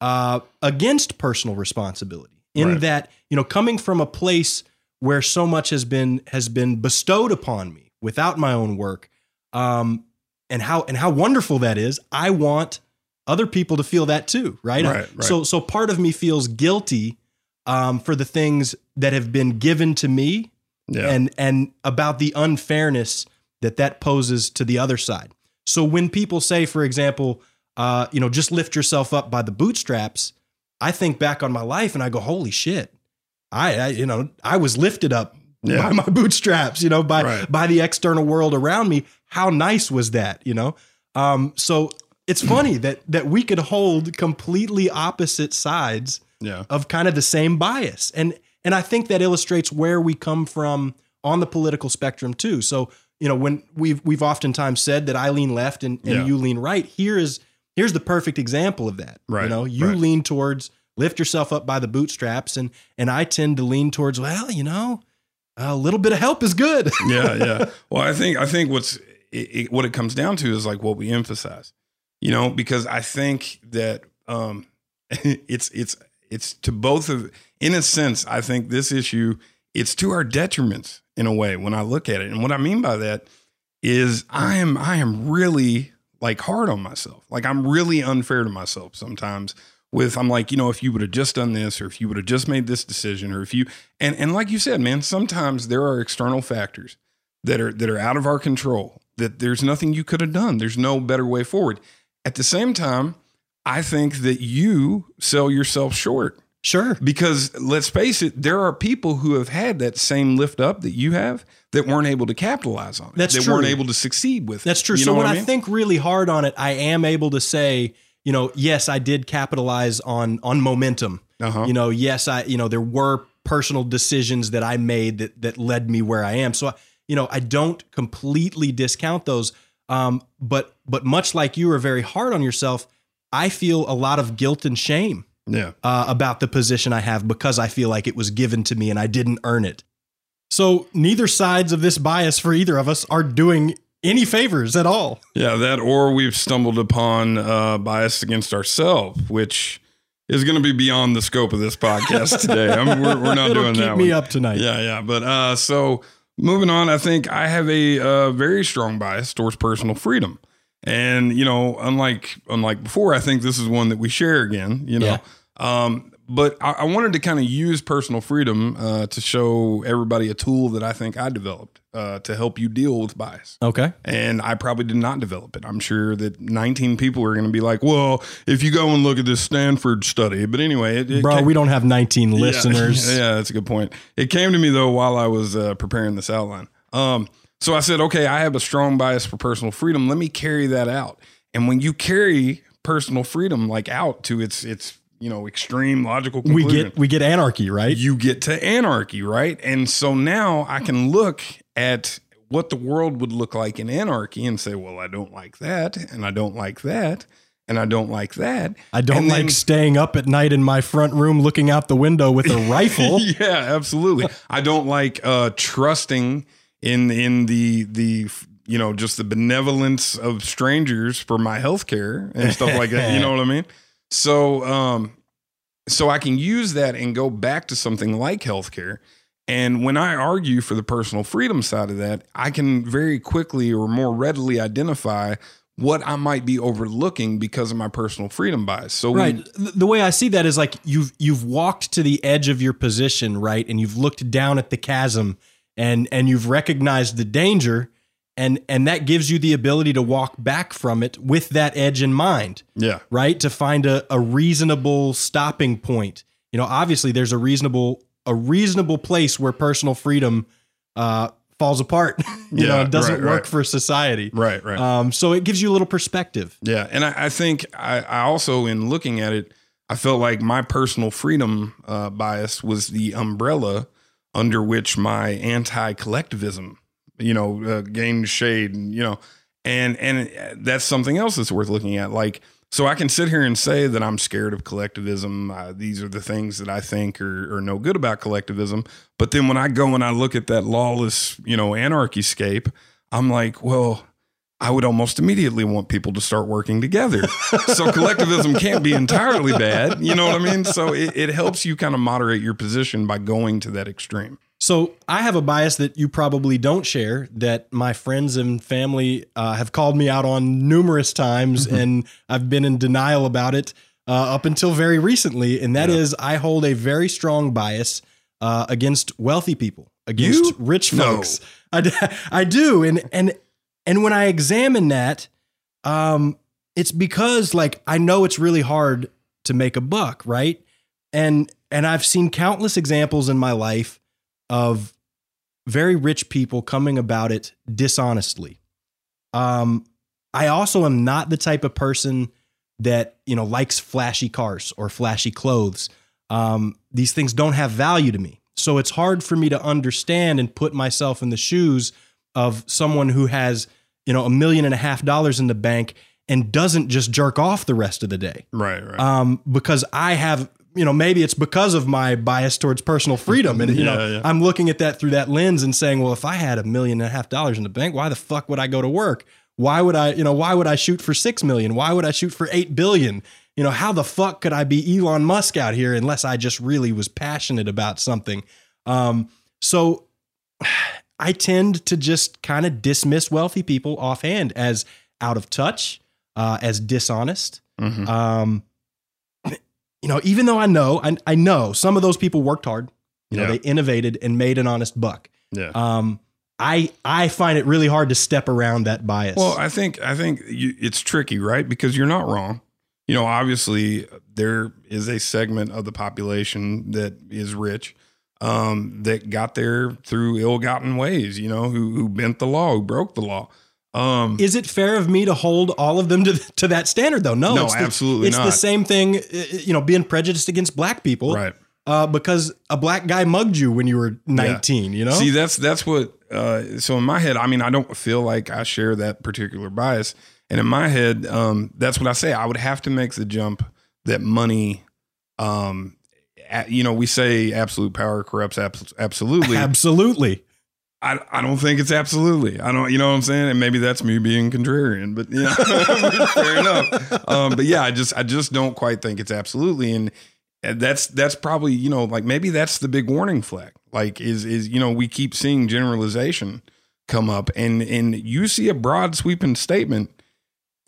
uh, against personal responsibility in right. that, you know, coming from a place where so much has been, has been bestowed upon me without my own work. Um, And how and how wonderful that is. I want other people to feel that too, right? Right, right. So so part of me feels guilty um, for the things that have been given to me, yeah. and and about the unfairness that that poses to the other side. So when people say, for example, uh, you know, just lift yourself up by the bootstraps, I think back on my life and I go, holy shit, I, I you know I was lifted up. Yeah. By my bootstraps, you know, by, right. by the external world around me. How nice was that, you know? Um, so it's funny that, that we could hold completely opposite sides yeah. of kind of the same bias. And, and I think that illustrates where we come from on the political spectrum too. So, you know, when we've, we've oftentimes said that I lean left and, and yeah. you lean right, here is, here's the perfect example of that. Right. You know, you right. lean towards lift yourself up by the bootstraps, and, and I tend to lean towards, well, you know, a little bit of help is good. yeah, yeah. Well, I think I think what's it, it, what it comes down to is like what we emphasize, you know, because I think that um, it's it's it's to both of, in a sense, I think this issue, it's to our detriments in a way when I look at it. And what I mean by that is I am I am really like hard on myself. Like I'm really unfair to myself sometimes. With, I'm like, you know, if you would have just done this, or if you would have just made this decision, or if you, and, and like you said, man, sometimes there are external factors that are, that are out of our control, that there's nothing you could have done. There's no better way forward. At the same time, I think that you sell yourself short. Sure. Because let's face it, there are people who have had that same lift up that you have that weren't able to capitalize on it. That's true. They weren't able to succeed with it. That's true. So when I think really hard on it, I am able to say, you know, yes, I did capitalize on on momentum. Uh-huh. You know, yes, I, you know, there were personal decisions that I made that that led me where I am. So, I, you know, I don't completely discount those. Um, but but much like you are very hard on yourself, I feel a lot of guilt and shame yeah. uh, about the position I have, because I feel like it was given to me and I didn't earn it. So neither sides of this bias for either of us are doing any favors at all. Yeah, that, or we've stumbled upon uh, bias against ourselves, which is going to be beyond the scope of this podcast today. I mean, we're, we're not doing keep that. Keep me one. Up tonight. Yeah, yeah. But uh, so moving on, I think I have a uh, very strong bias towards personal freedom, and you know, unlike unlike before, I think this is one that we share again. You know, yeah. um, but I, I wanted to kind of use personal freedom uh, to show everybody a tool that I think I developed. Uh, to help you deal with bias. Okay. And I probably did not develop it. I'm sure that nineteen people are going to be like, well, if you go and look at this Stanford study, but anyway, it, it bro, came, we don't have nineteen yeah, listeners. Yeah, that's a good point. It came to me though, while I was uh, preparing this outline. Um, so I said, okay, I have a strong bias for personal freedom. Let me carry that out. And when you carry personal freedom, like out to its, its, you know, extreme logical conclusion, we get, we get anarchy, right? You get to anarchy, right? And so now I can look at what the world would look like in anarchy and say, well, I don't like that, and I don't like that. And I don't like that. I don't and like then, staying up at night in my front room looking out the window with a rifle. Yeah, absolutely. I don't like uh, trusting in in the the you know just the benevolence of strangers for my healthcare and stuff like that. You know what I mean? So um, so I can use that and go back to something like healthcare. And when I argue for the personal freedom side of that, I can very quickly or more readily identify what I might be overlooking because of my personal freedom bias. So right. we, the way I see that is like you've you've walked to the edge of your position, right? And you've looked down at the chasm and and you've recognized the danger, and and that gives you the ability to walk back from it with that edge in mind. Yeah. Right? To find a, a reasonable stopping point. You know, obviously there's a reasonable a reasonable place where personal freedom uh falls apart, you yeah, know, it doesn't right, work right. for society. Right, right. Um, so it gives you a little perspective. Yeah. And I, I think I, I also, in looking at it, I felt like my personal freedom uh, bias was the umbrella under which my anti-collectivism, you know, uh, gained shade, and, you know, and, and that's something else that's worth looking at. Like, so I can sit here and say that I'm scared of collectivism. Uh, these are the things that I think are, are no good about collectivism. But then when I go and I look at that lawless, you know, anarchy scape, I'm like, well, I would almost immediately want people to start working together. So collectivism can't be entirely bad. You know what I mean? So it, it helps you kind of moderate your position by going to that extreme. So I have a bias that you probably don't share, that my friends and family uh, have called me out on numerous times, mm-hmm. and I've been in denial about it uh, up until very recently. And that yeah. is I hold a very strong bias uh, against wealthy people, against you? rich folks. No. I, I do. And, and, and when I examine that, um, it's because like, I know it's really hard to make a buck. Right. And, and I've seen countless examples in my life of very rich people coming about it dishonestly. Um, I also am not the type of person that, you know, likes flashy cars or flashy clothes. Um, these things don't have value to me. So it's hard for me to understand and put myself in the shoes of someone who has, you know, a million and a half dollars in the bank and doesn't just jerk off the rest of the day. Right, right. Um, because I have... you know, maybe it's because of my bias towards personal freedom. And, you yeah, know, yeah. I'm looking at that through that lens and saying, well, if I had a million and a half dollars in the bank, why the fuck would I go to work? Why would I, you know, why would I shoot for six million? Why would I shoot for eight billion? You know, how the fuck could I be Elon Musk out here unless I just really was passionate about something? Um, so I tend to just kind of dismiss wealthy people offhand as out of touch, uh, as dishonest. Mm-hmm. Um, You know, even though I know, I, I know some of those people worked hard, you know, yeah. they innovated and made an honest buck. Yeah. Um, I, I find it really hard to step around that bias. Well, I think, I think you, it's tricky, right? Because you're not wrong. You know, obviously there is a segment of the population that is rich, um, that got there through ill-gotten ways, you know, who, who bent the law, who broke the law. Um, is it fair of me to hold all of them to, to that standard though? No, no it's the, absolutely it's not. It's the same thing, you know, being prejudiced against black people, right? Uh, because a black guy mugged you when you were nineteen, yeah. you know? See, that's, that's what, uh, so in my head, I mean, I don't feel like I share that particular bias. And in my head, um, that's what I say. I would have to make the jump that money, um, at, you know, we say absolute power corrupts. Abs- absolutely. Absolutely. I, I don't think it's absolutely. I don't, you know what I'm saying? And maybe that's me being contrarian, but yeah, you know, fair enough. Um, but yeah, I just, I just don't quite think it's absolutely. And that's, that's probably, you know, like maybe that's the big warning flag. Like is, is, you know, we keep seeing generalization come up and, and you see a broad sweeping statement.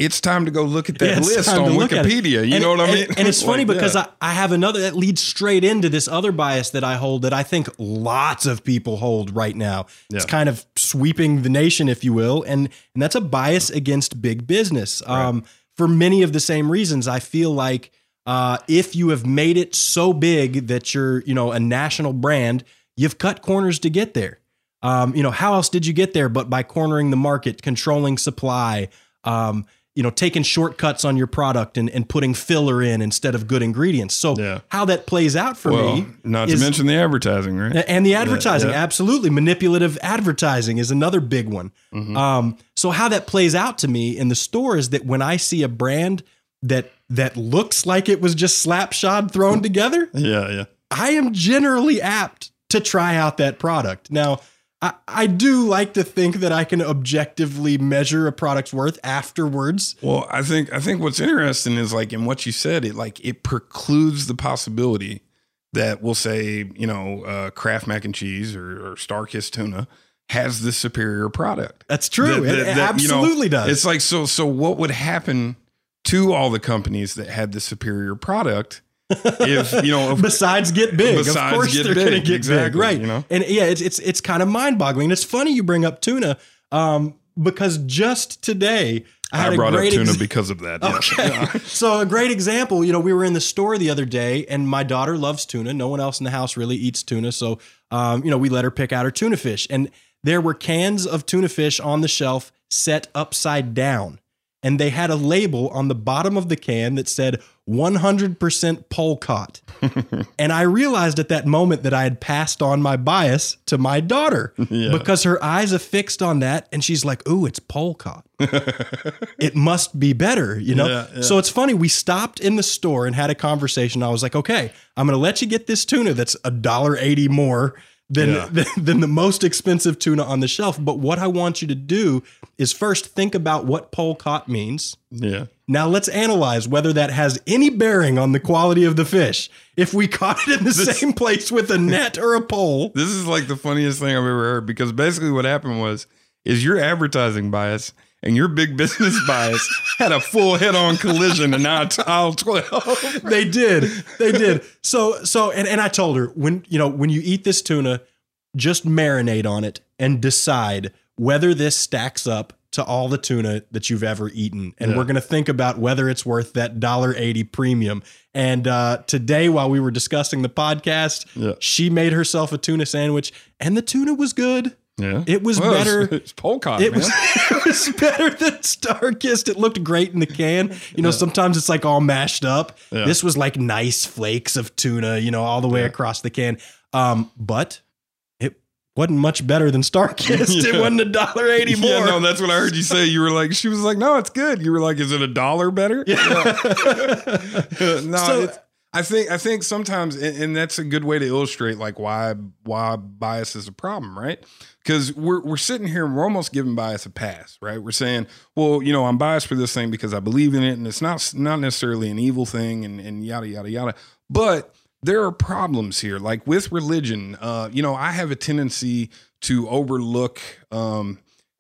It's time to go look at that yeah, list on Wikipedia. You and, know what and, I mean? And, and it's funny like, because yeah. I, I have another that leads straight into this other bias that I hold that I think lots of people hold right now. Yeah. It's kind of sweeping the nation, if you will. And, and that's a bias against big business. Um, right. For many of the same reasons, I feel like uh, if you have made it so big that you're, you know, a national brand, you've cut corners to get there. Um, you know, how else did you get there? But by cornering the market, controlling supply, um, you know, taking shortcuts on your product and, and putting filler in instead of good ingredients. So yeah. how that plays out for well, me. Not is, to mention the advertising, right? And the advertising. Yeah, yeah. Absolutely. Manipulative advertising is another big one. Mm-hmm. Um, so how that plays out to me in the store is that when I see a brand that that looks like it was just slapshod thrown together. Yeah, yeah. I am generally apt to try out that product. Now, I, I do like to think that I can objectively measure a product's worth afterwards. Well, I think I think what's interesting is, like, in what you said, it like it precludes the possibility that we'll say, you know, uh, Kraft mac and cheese or, or Starkist tuna has the superior product. That's true. That, that, it it that, absolutely you know, does. It's like, so, so what would happen to all the companies that had the superior product if, you know, if, besides get big, besides of course get they're going to get exactly, big. Right. You know? And yeah, it's, it's, it's kind of mind boggling. It's funny you bring up tuna um, because just today I, had I brought a great up tuna ex- because of that. Okay. Yeah. So a great example, you know, we were in the store the other day and my daughter loves tuna. No one else in the house really eats tuna. So, um, you know, we let her pick out her tuna fish and there were cans of tuna fish on the shelf set upside down. And they had a label on the bottom of the can that said one hundred percent pole caught. And I realized at that moment that I had passed on my bias to my daughter yeah. because her eyes affixed on that. And she's like, ooh, it's pole caught. It must be better, you know? Yeah, yeah. So it's funny. We stopped in the store and had a conversation. I was like, okay, I'm going to let you get this tuna that's one dollar and eighty cents more than, yeah. than, than the most expensive tuna on the shelf. But what I want you to do is first think about what pole caught means. Yeah. Now let's analyze whether that has any bearing on the quality of the fish. If we caught it in the this, same place with a net or a pole. This is like the funniest thing I've ever heard, because basically what happened was, is your advertising bias and your big business bias had a full head-on collision in aisle twelve. They did. They did. So, so, and, and I told her, when, you know, when you eat this tuna, just marinate on it and decide whether this stacks up to all the tuna that you've ever eaten. And yeah. we're going to think about whether it's worth that one dollar and eighty cents premium. And uh, today, while we were discussing the podcast, yeah. she made herself a tuna sandwich, and the tuna was good. Yeah, it was well, better. It's, it's pole caught, it man. Was, it was better than Starkist. It looked great in the can. You know, yeah. sometimes it's like all mashed up. Yeah. This was like nice flakes of tuna, you know, all the way yeah. across the can. Um, but it wasn't much better than Starkist. Yeah. It wasn't a dollar eighty more. Yeah, no, that's what I heard you say. You were like, she was like, no, it's good. You were like, is it a dollar better? Yeah. No, no so, it's, I think I think sometimes, and, and that's a good way to illustrate like why why bias is a problem, right? Because we're we're sitting here and we're almost giving bias a pass, right? We're saying, well, you know, I'm biased for this thing because I believe in it, and it's not not necessarily an evil thing, and, and yada yada yada. But there are problems here, like with religion. Uh, you know, I have a tendency to overlook um,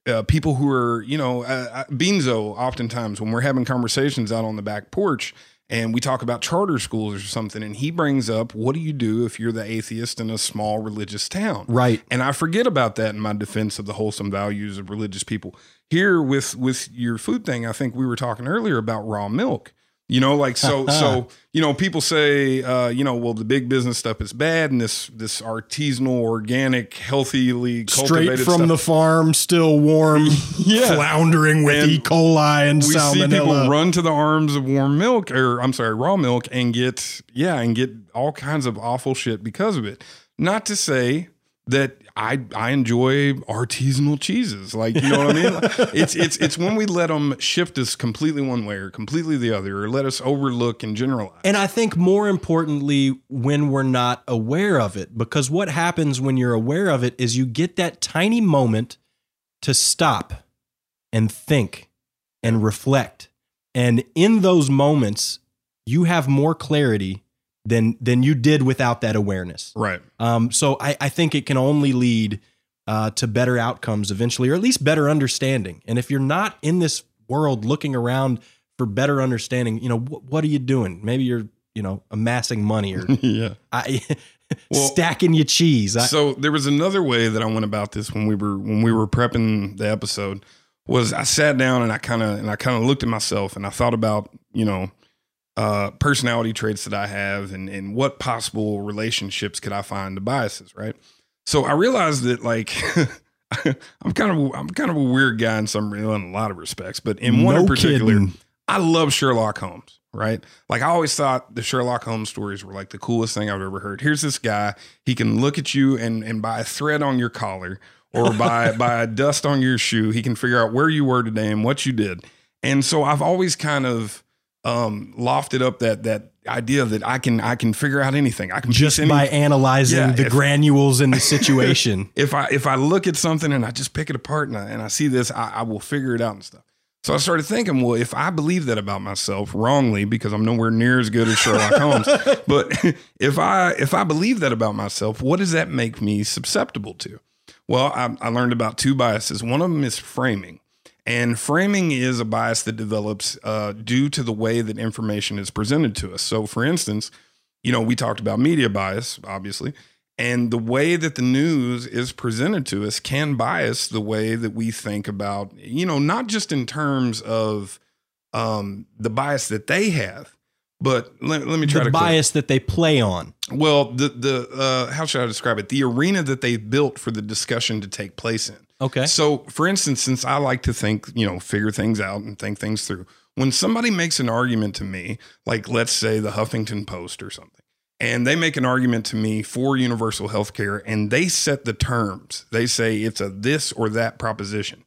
uh, people who are, you know, uh, Beanzo. Oftentimes, when we're having conversations out on the back porch, and we talk about charter schools or something, and he brings up, what do you do if you're the atheist in a small religious town? Right. And I forget about that in my defense of the wholesome values of religious people. Here with with your food thing, I think we were talking earlier about raw milk. You know, like, so, so, you know, people say, uh, you know, well, the big business stuff is bad, and this, this artisanal, organic, healthily cultivated straight from stuff. The farm, still warm, yeah. floundering with and E. coli and we salmonella. We see people run to the arms of warm milk, or I'm sorry, raw milk, and get, yeah, and get all kinds of awful shit because of it. Not to say that I I enjoy artisanal cheeses, like, you know what I mean. Like, it's it's it's when we let them shift us completely one way or completely the other, or let us overlook and generalize. And I think more importantly, when we're not aware of it, because what happens when you're aware of it is you get that tiny moment to stop and think and reflect, and in those moments, you have more clarity than than you did without that awareness. Right. Um, so I, I think it can only lead uh, to better outcomes eventually, or at least better understanding. And if you're not in this world looking around for better understanding, you know, wh- what are you doing? Maybe you're, you know, amassing money or yeah. I, well, stacking your cheese. I, so there was another way that I went about this when we were when we were prepping the episode, was I sat down and I kind of and I kind of looked at myself and I thought about, you know, Uh, personality traits that I have and, and what possible relationships could I find to biases, right? So I realized that, like, I'm kind of I'm kind of a weird guy in some in a lot of respects, but in one no in particular, kidding. I love Sherlock Holmes, right? Like, I always thought the Sherlock Holmes stories were like the coolest thing I've ever heard. Here's this guy, he can look at you and and by a thread on your collar or by by a dust on your shoe, he can figure out where you were today and what you did. And so I've always kind of um, lofted up that that idea that I can I can figure out anything. I can just by anything. analyzing yeah, the if, granules in the situation. if I if I look at something and I just pick it apart and I, and I see this, I, I will figure it out and stuff. So I started thinking, well, if I believe that about myself wrongly, because I'm nowhere near as good as Sherlock Holmes, but if I if I believe that about myself, what does that make me susceptible to? Well, I, I learned about two biases. One of them is framing. And framing is a bias that develops uh, due to the way that information is presented to us. So, for instance, you know, we talked about media bias, obviously, and the way that the news is presented to us can bias the way that we think about, you know, not just in terms of um, the bias that they have, but let, let me try the to bias clear. that they play on. Well, the the uh, how should I describe it? The arena that they've built for the discussion to take place in. Okay. So, for instance, since I like to think, you know, figure things out and think things through, when somebody makes an argument to me, like let's say the Huffington Post or something, and they make an argument to me for universal health care, and they set the terms, they say it's a this or that proposition.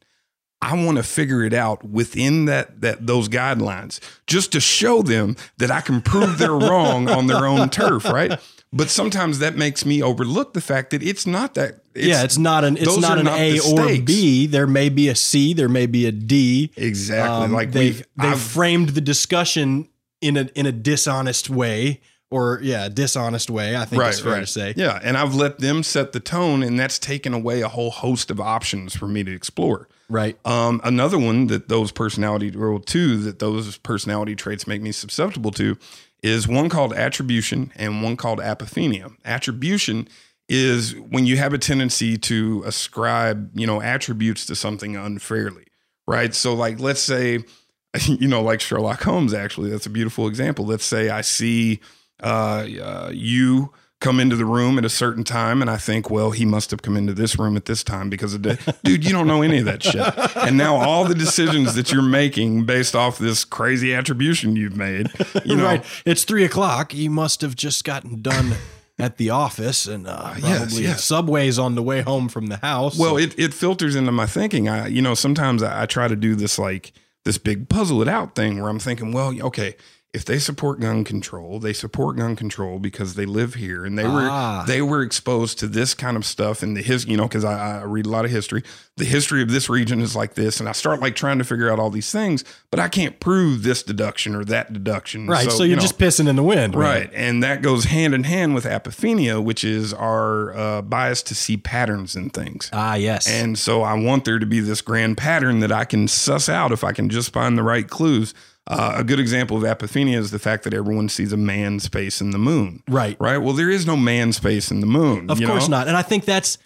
I want to figure it out within that that those guidelines just to show them that I can prove they're wrong on their own turf, right? But sometimes that makes me overlook the fact that it's not that. It's, yeah, it's not an it's not an not A or a B. There may be a C. There may be a D. Exactly. Um, like they've they framed the discussion in a in a dishonest way. Or, yeah, dishonest way, I think right, it's fair right. to say. Yeah, and I've let them set the tone, and that's taken away a whole host of options for me to explore. Right. Um, another one that those personality, or two, that those personality traits make me susceptible to is one called attribution and one called apophenia. Attribution is when you have a tendency to ascribe, you know, attributes to something unfairly, right? So, like, let's say, you know, like Sherlock Holmes, actually, that's a beautiful example. Let's say I see... Uh, uh, you come into the room at a certain time, and I think, well, he must have come into this room at this time because of that. Dude, you don't know any of that shit. And now all the decisions that you're making based off this crazy attribution you've made, you know, right. It's three o'clock. You must have just gotten done at the office and uh, probably yes, yes. Subways on the way home from the house. Well, it it filters into my thinking. I, you know, sometimes I, I try to do this like this big puzzle it out thing where I'm thinking, well, okay. If they support gun control, they support gun control because they live here and they ah. were they were exposed to this kind of stuff in the his, you know, because I, I read a lot of history. The history of this region is like this, and I start like trying to figure out all these things, but I can't prove this deduction or that deduction. Right, so, so you're you know, just pissing in the wind, right? right? And that goes hand in hand with apophenia, which is our uh, bias to see patterns in things. Ah, yes. And so I want there to be this grand pattern that I can suss out if I can just find the right clues. Uh, a good example of apophenia is the fact that everyone sees a man's face in the moon. Right. Right. Well, there is no man's face in the moon. Of you course know? not. And I think that's,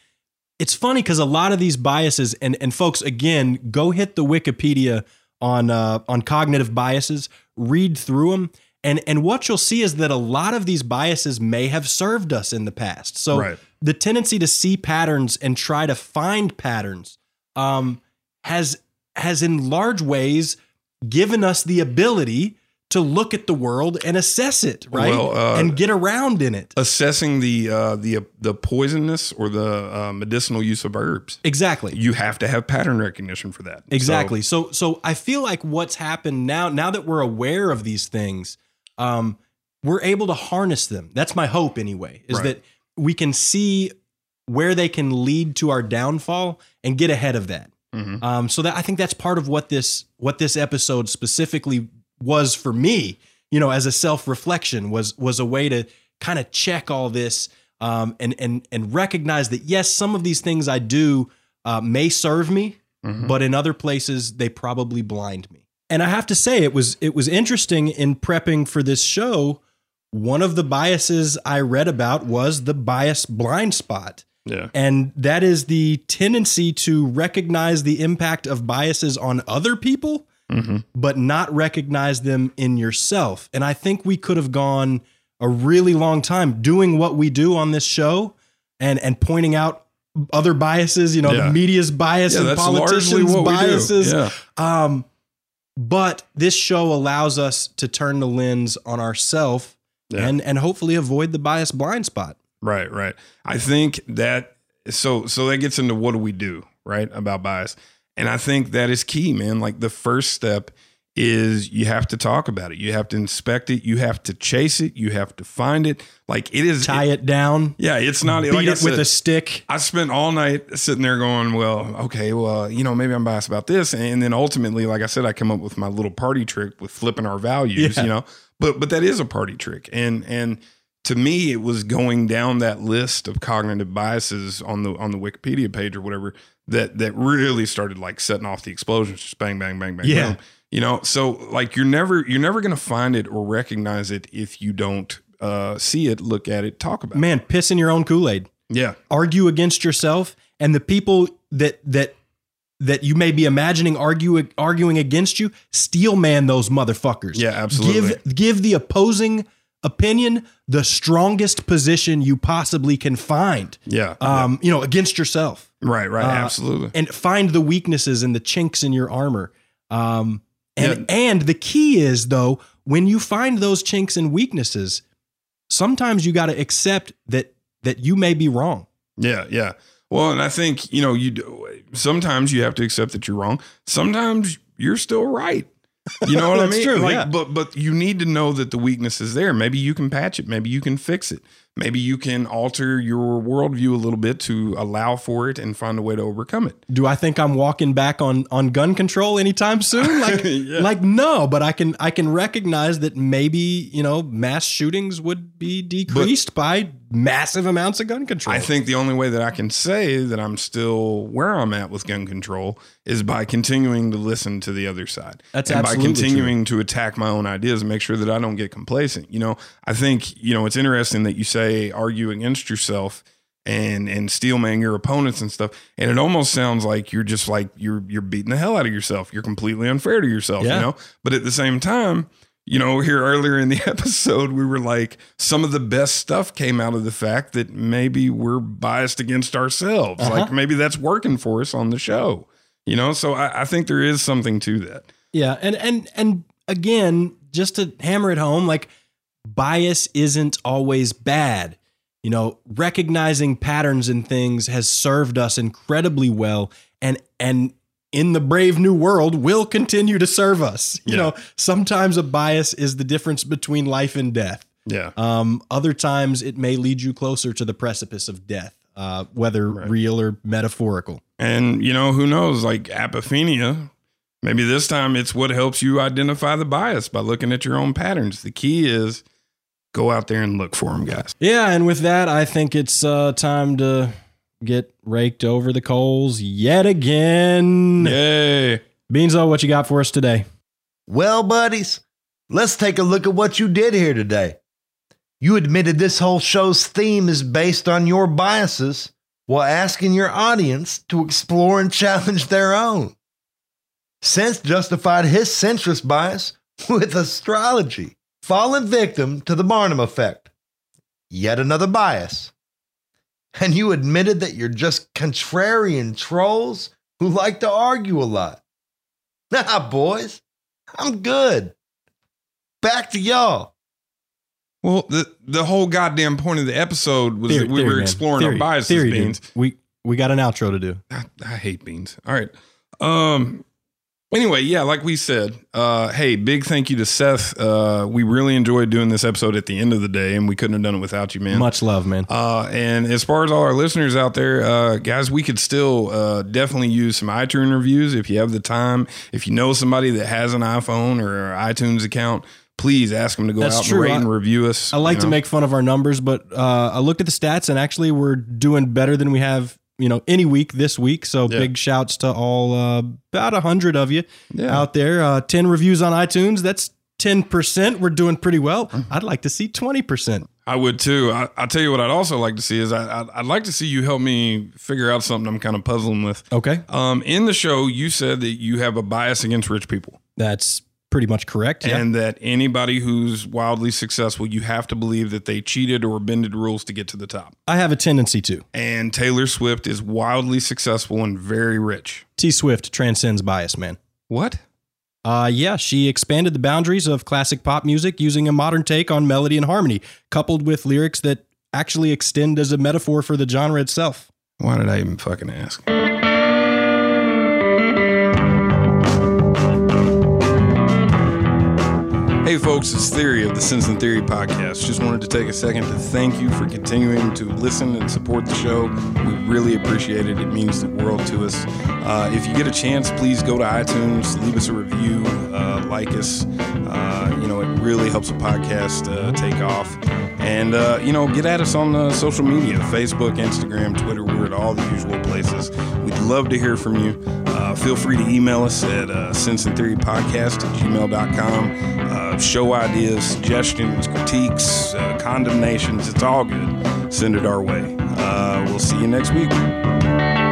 it's funny because a lot of these biases and, and folks, again, go hit the Wikipedia on, uh, on cognitive biases, read through them. And, and what you'll see is that a lot of these biases may have served us in the past. So right. the tendency to see patterns and try to find patterns, um, has, has in large ways given us the ability to look at the world and assess it, right? Well, uh, and get around in it. Assessing the uh, the uh, the poisonous or the uh, medicinal use of herbs. Exactly. You have to have pattern recognition for that. Exactly. So, so, so I feel like what's happened now, now that we're aware of these things, um, we're able to harness them. That's my hope anyway, is right. that we can see where they can lead to our downfall and get ahead of that. Mm-hmm. Um, so that I think that's part of what this what this episode specifically was for me, you know, as a self-reflection was was a way to kind of check all this um, and and and recognize that, yes, some of these things I do uh, may serve me, mm-hmm. but in other places they probably blind me. And I have to say, it was it was interesting in prepping for this show. One of the biases I read about was the bias blind spot. Yeah. And that is the tendency to recognize the impact of biases on other people, mm-hmm. but not recognize them in yourself. And I think we could have gone a really long time doing what we do on this show and, and pointing out other biases, you know, yeah. the media's bias yeah, and politicians' biases. Yeah. Um, but this show allows us to turn the lens on ourselves yeah. and, and hopefully avoid the bias blind spot. Right, right. I think that so so that gets into what do we do, right, about bias. And I think that is key, man. Like the first step is you have to talk about it. You have to inspect it. You have to chase it. You have to find it. Like it is. Tie it, it down. Yeah. It's not. Beat like it I said, with a stick. I spent all night sitting there going, well, okay, well, you know, maybe I'm biased about this. And then ultimately, like I said, I come up with my little party trick with flipping our values, yeah. you know, but, but that is a party trick. And, and to me, it was going down that list of cognitive biases on the, on the Wikipedia page or whatever that, that really started like setting off the explosions. Just bang, bang, bang, bang, yeah. bang. You know, so like you're never you're never going to find it or recognize it if you don't uh, see it, look at it, talk about it. Man, piss in your own Kool-Aid. Yeah. Argue against yourself. And the people that that that you may be imagining arguing arguing against you, steel man those motherfuckers. Yeah, absolutely. Give give the opposing opinion the strongest position you possibly can find. Yeah. Um, yeah. You know, against yourself. Right, right. Uh, absolutely. And find the weaknesses and the chinks in your armor. Um And, yeah. and the key is, though, when you find those chinks and weaknesses, sometimes you got to accept that that you may be wrong. Yeah, yeah. Well, and I think, you know, you do, sometimes you have to accept that you're wrong. Sometimes you're still right. You know what That's I mean? True, like, yeah. But but you need to know that the weakness is there. Maybe you can patch it. Maybe you can fix it. Maybe you can alter your worldview a little bit to allow for it and find a way to overcome it. Do I think I'm walking back on on gun control anytime soon? Like, yeah. like no, but I can I can recognize that maybe, you know, mass shootings would be decreased but by massive amounts of gun control. I think the only way that I can say that I'm still where I'm at with gun control is by continuing to listen to the other side. That's and absolutely by continuing true. to attack my own ideas and make sure that I don't get complacent. You know, I think, you know, it's interesting that you say argue against yourself and and steel man your opponents and stuff, and it almost sounds like you're just like you're you're beating the hell out of yourself. You're completely unfair to yourself, yeah. you know. But at the same time, you know, here earlier in the episode, we were like, some of the best stuff came out of the fact that maybe we're biased against ourselves. Uh-huh. Like maybe that's working for us on the show, you know. So I, I think there is something to that. Yeah, and and and again, just to hammer it home, like. Bias isn't always bad. You know, recognizing patterns in things has served us incredibly well and and in the brave new world will continue to serve us. You yeah. know, sometimes a bias is the difference between life and death. Yeah. Um, other times it may lead you closer to the precipice of death, uh, whether right. real or metaphorical. And, you know, who knows, like apophenia. Maybe this time it's what helps you identify the bias by looking at your own patterns. The key is... go out there and look for them, guys. Yeah, and with that, I think it's uh, time to get raked over the coals yet again. Yay. Beanzo, what you got for us today? Well, buddies, let's take a look at what you did here today. You admitted this whole show's theme is based on your biases while asking your audience to explore and challenge their own. Seth justified his centrist bias with astrology. Fallen victim to the Barnum effect. Yet another bias. And you admitted that you're just contrarian trolls who like to argue a lot. Nah, boys, I'm good. Back to y'all. Well, the, the whole goddamn point of the episode was theory, that we theory, were exploring theory, our biases, theory, Beans. Dude. We we got an outro to do. I, I hate Beans. All right. Um... Anyway, yeah, like we said, uh, hey, big thank you to Seth. Uh, we really enjoyed doing this episode at the end of the day, and we couldn't have done it without you, man. Much love, man. Uh, and as far as all our listeners out there, uh, guys, we could still uh, definitely use some iTunes reviews if you have the time. If you know somebody that has an iPhone or an iTunes account, please ask them to go That's out true. and rate I, and review us. I like you know? to make fun of our numbers, but uh, I looked at the stats, and actually we're doing better than we have you know, any week this week. So yeah. big shouts to all, uh, about a hundred of you yeah. out there, uh, ten reviews on iTunes. That's ten percent. We're doing pretty well. I'd like to see twenty percent. I would too. I, I'll tell you what I'd also like to see is I, I'd, I'd like to see you help me figure out something I'm kind of puzzling with. Okay. Um, in the show, you said that you have a bias against rich people. That's pretty much correct. And yeah. that anybody who's wildly successful, you have to believe that they cheated or bended rules to get to the top. I have a tendency to. And Taylor Swift is wildly successful and very rich. T Swift transcends bias, man. What? Uh, yeah, she expanded the boundaries of classic pop music using a modern take on melody and harmony, coupled with lyrics that actually extend as a metaphor for the genre itself. Why did I even fucking ask? Hey folks, it's Theory of the Sense and Theory podcast. Just wanted to take a second to thank you for continuing to listen and support the show. We really appreciate it. It means the world to us. Uh, if you get a chance, please go to iTunes, leave us a review, uh, like us. Uh, you know, it really helps the podcast uh, take off. And, uh, you know, get at us on uh, social media, Facebook, Instagram, Twitter. We're at all the usual places. We'd love to hear from you. Uh, feel free to email us at uh, sense and theory podcast at gmail dot com. Uh, show ideas, suggestions, critiques, uh, condemnations. It's all good. Send it our way. Uh, we'll see you next week.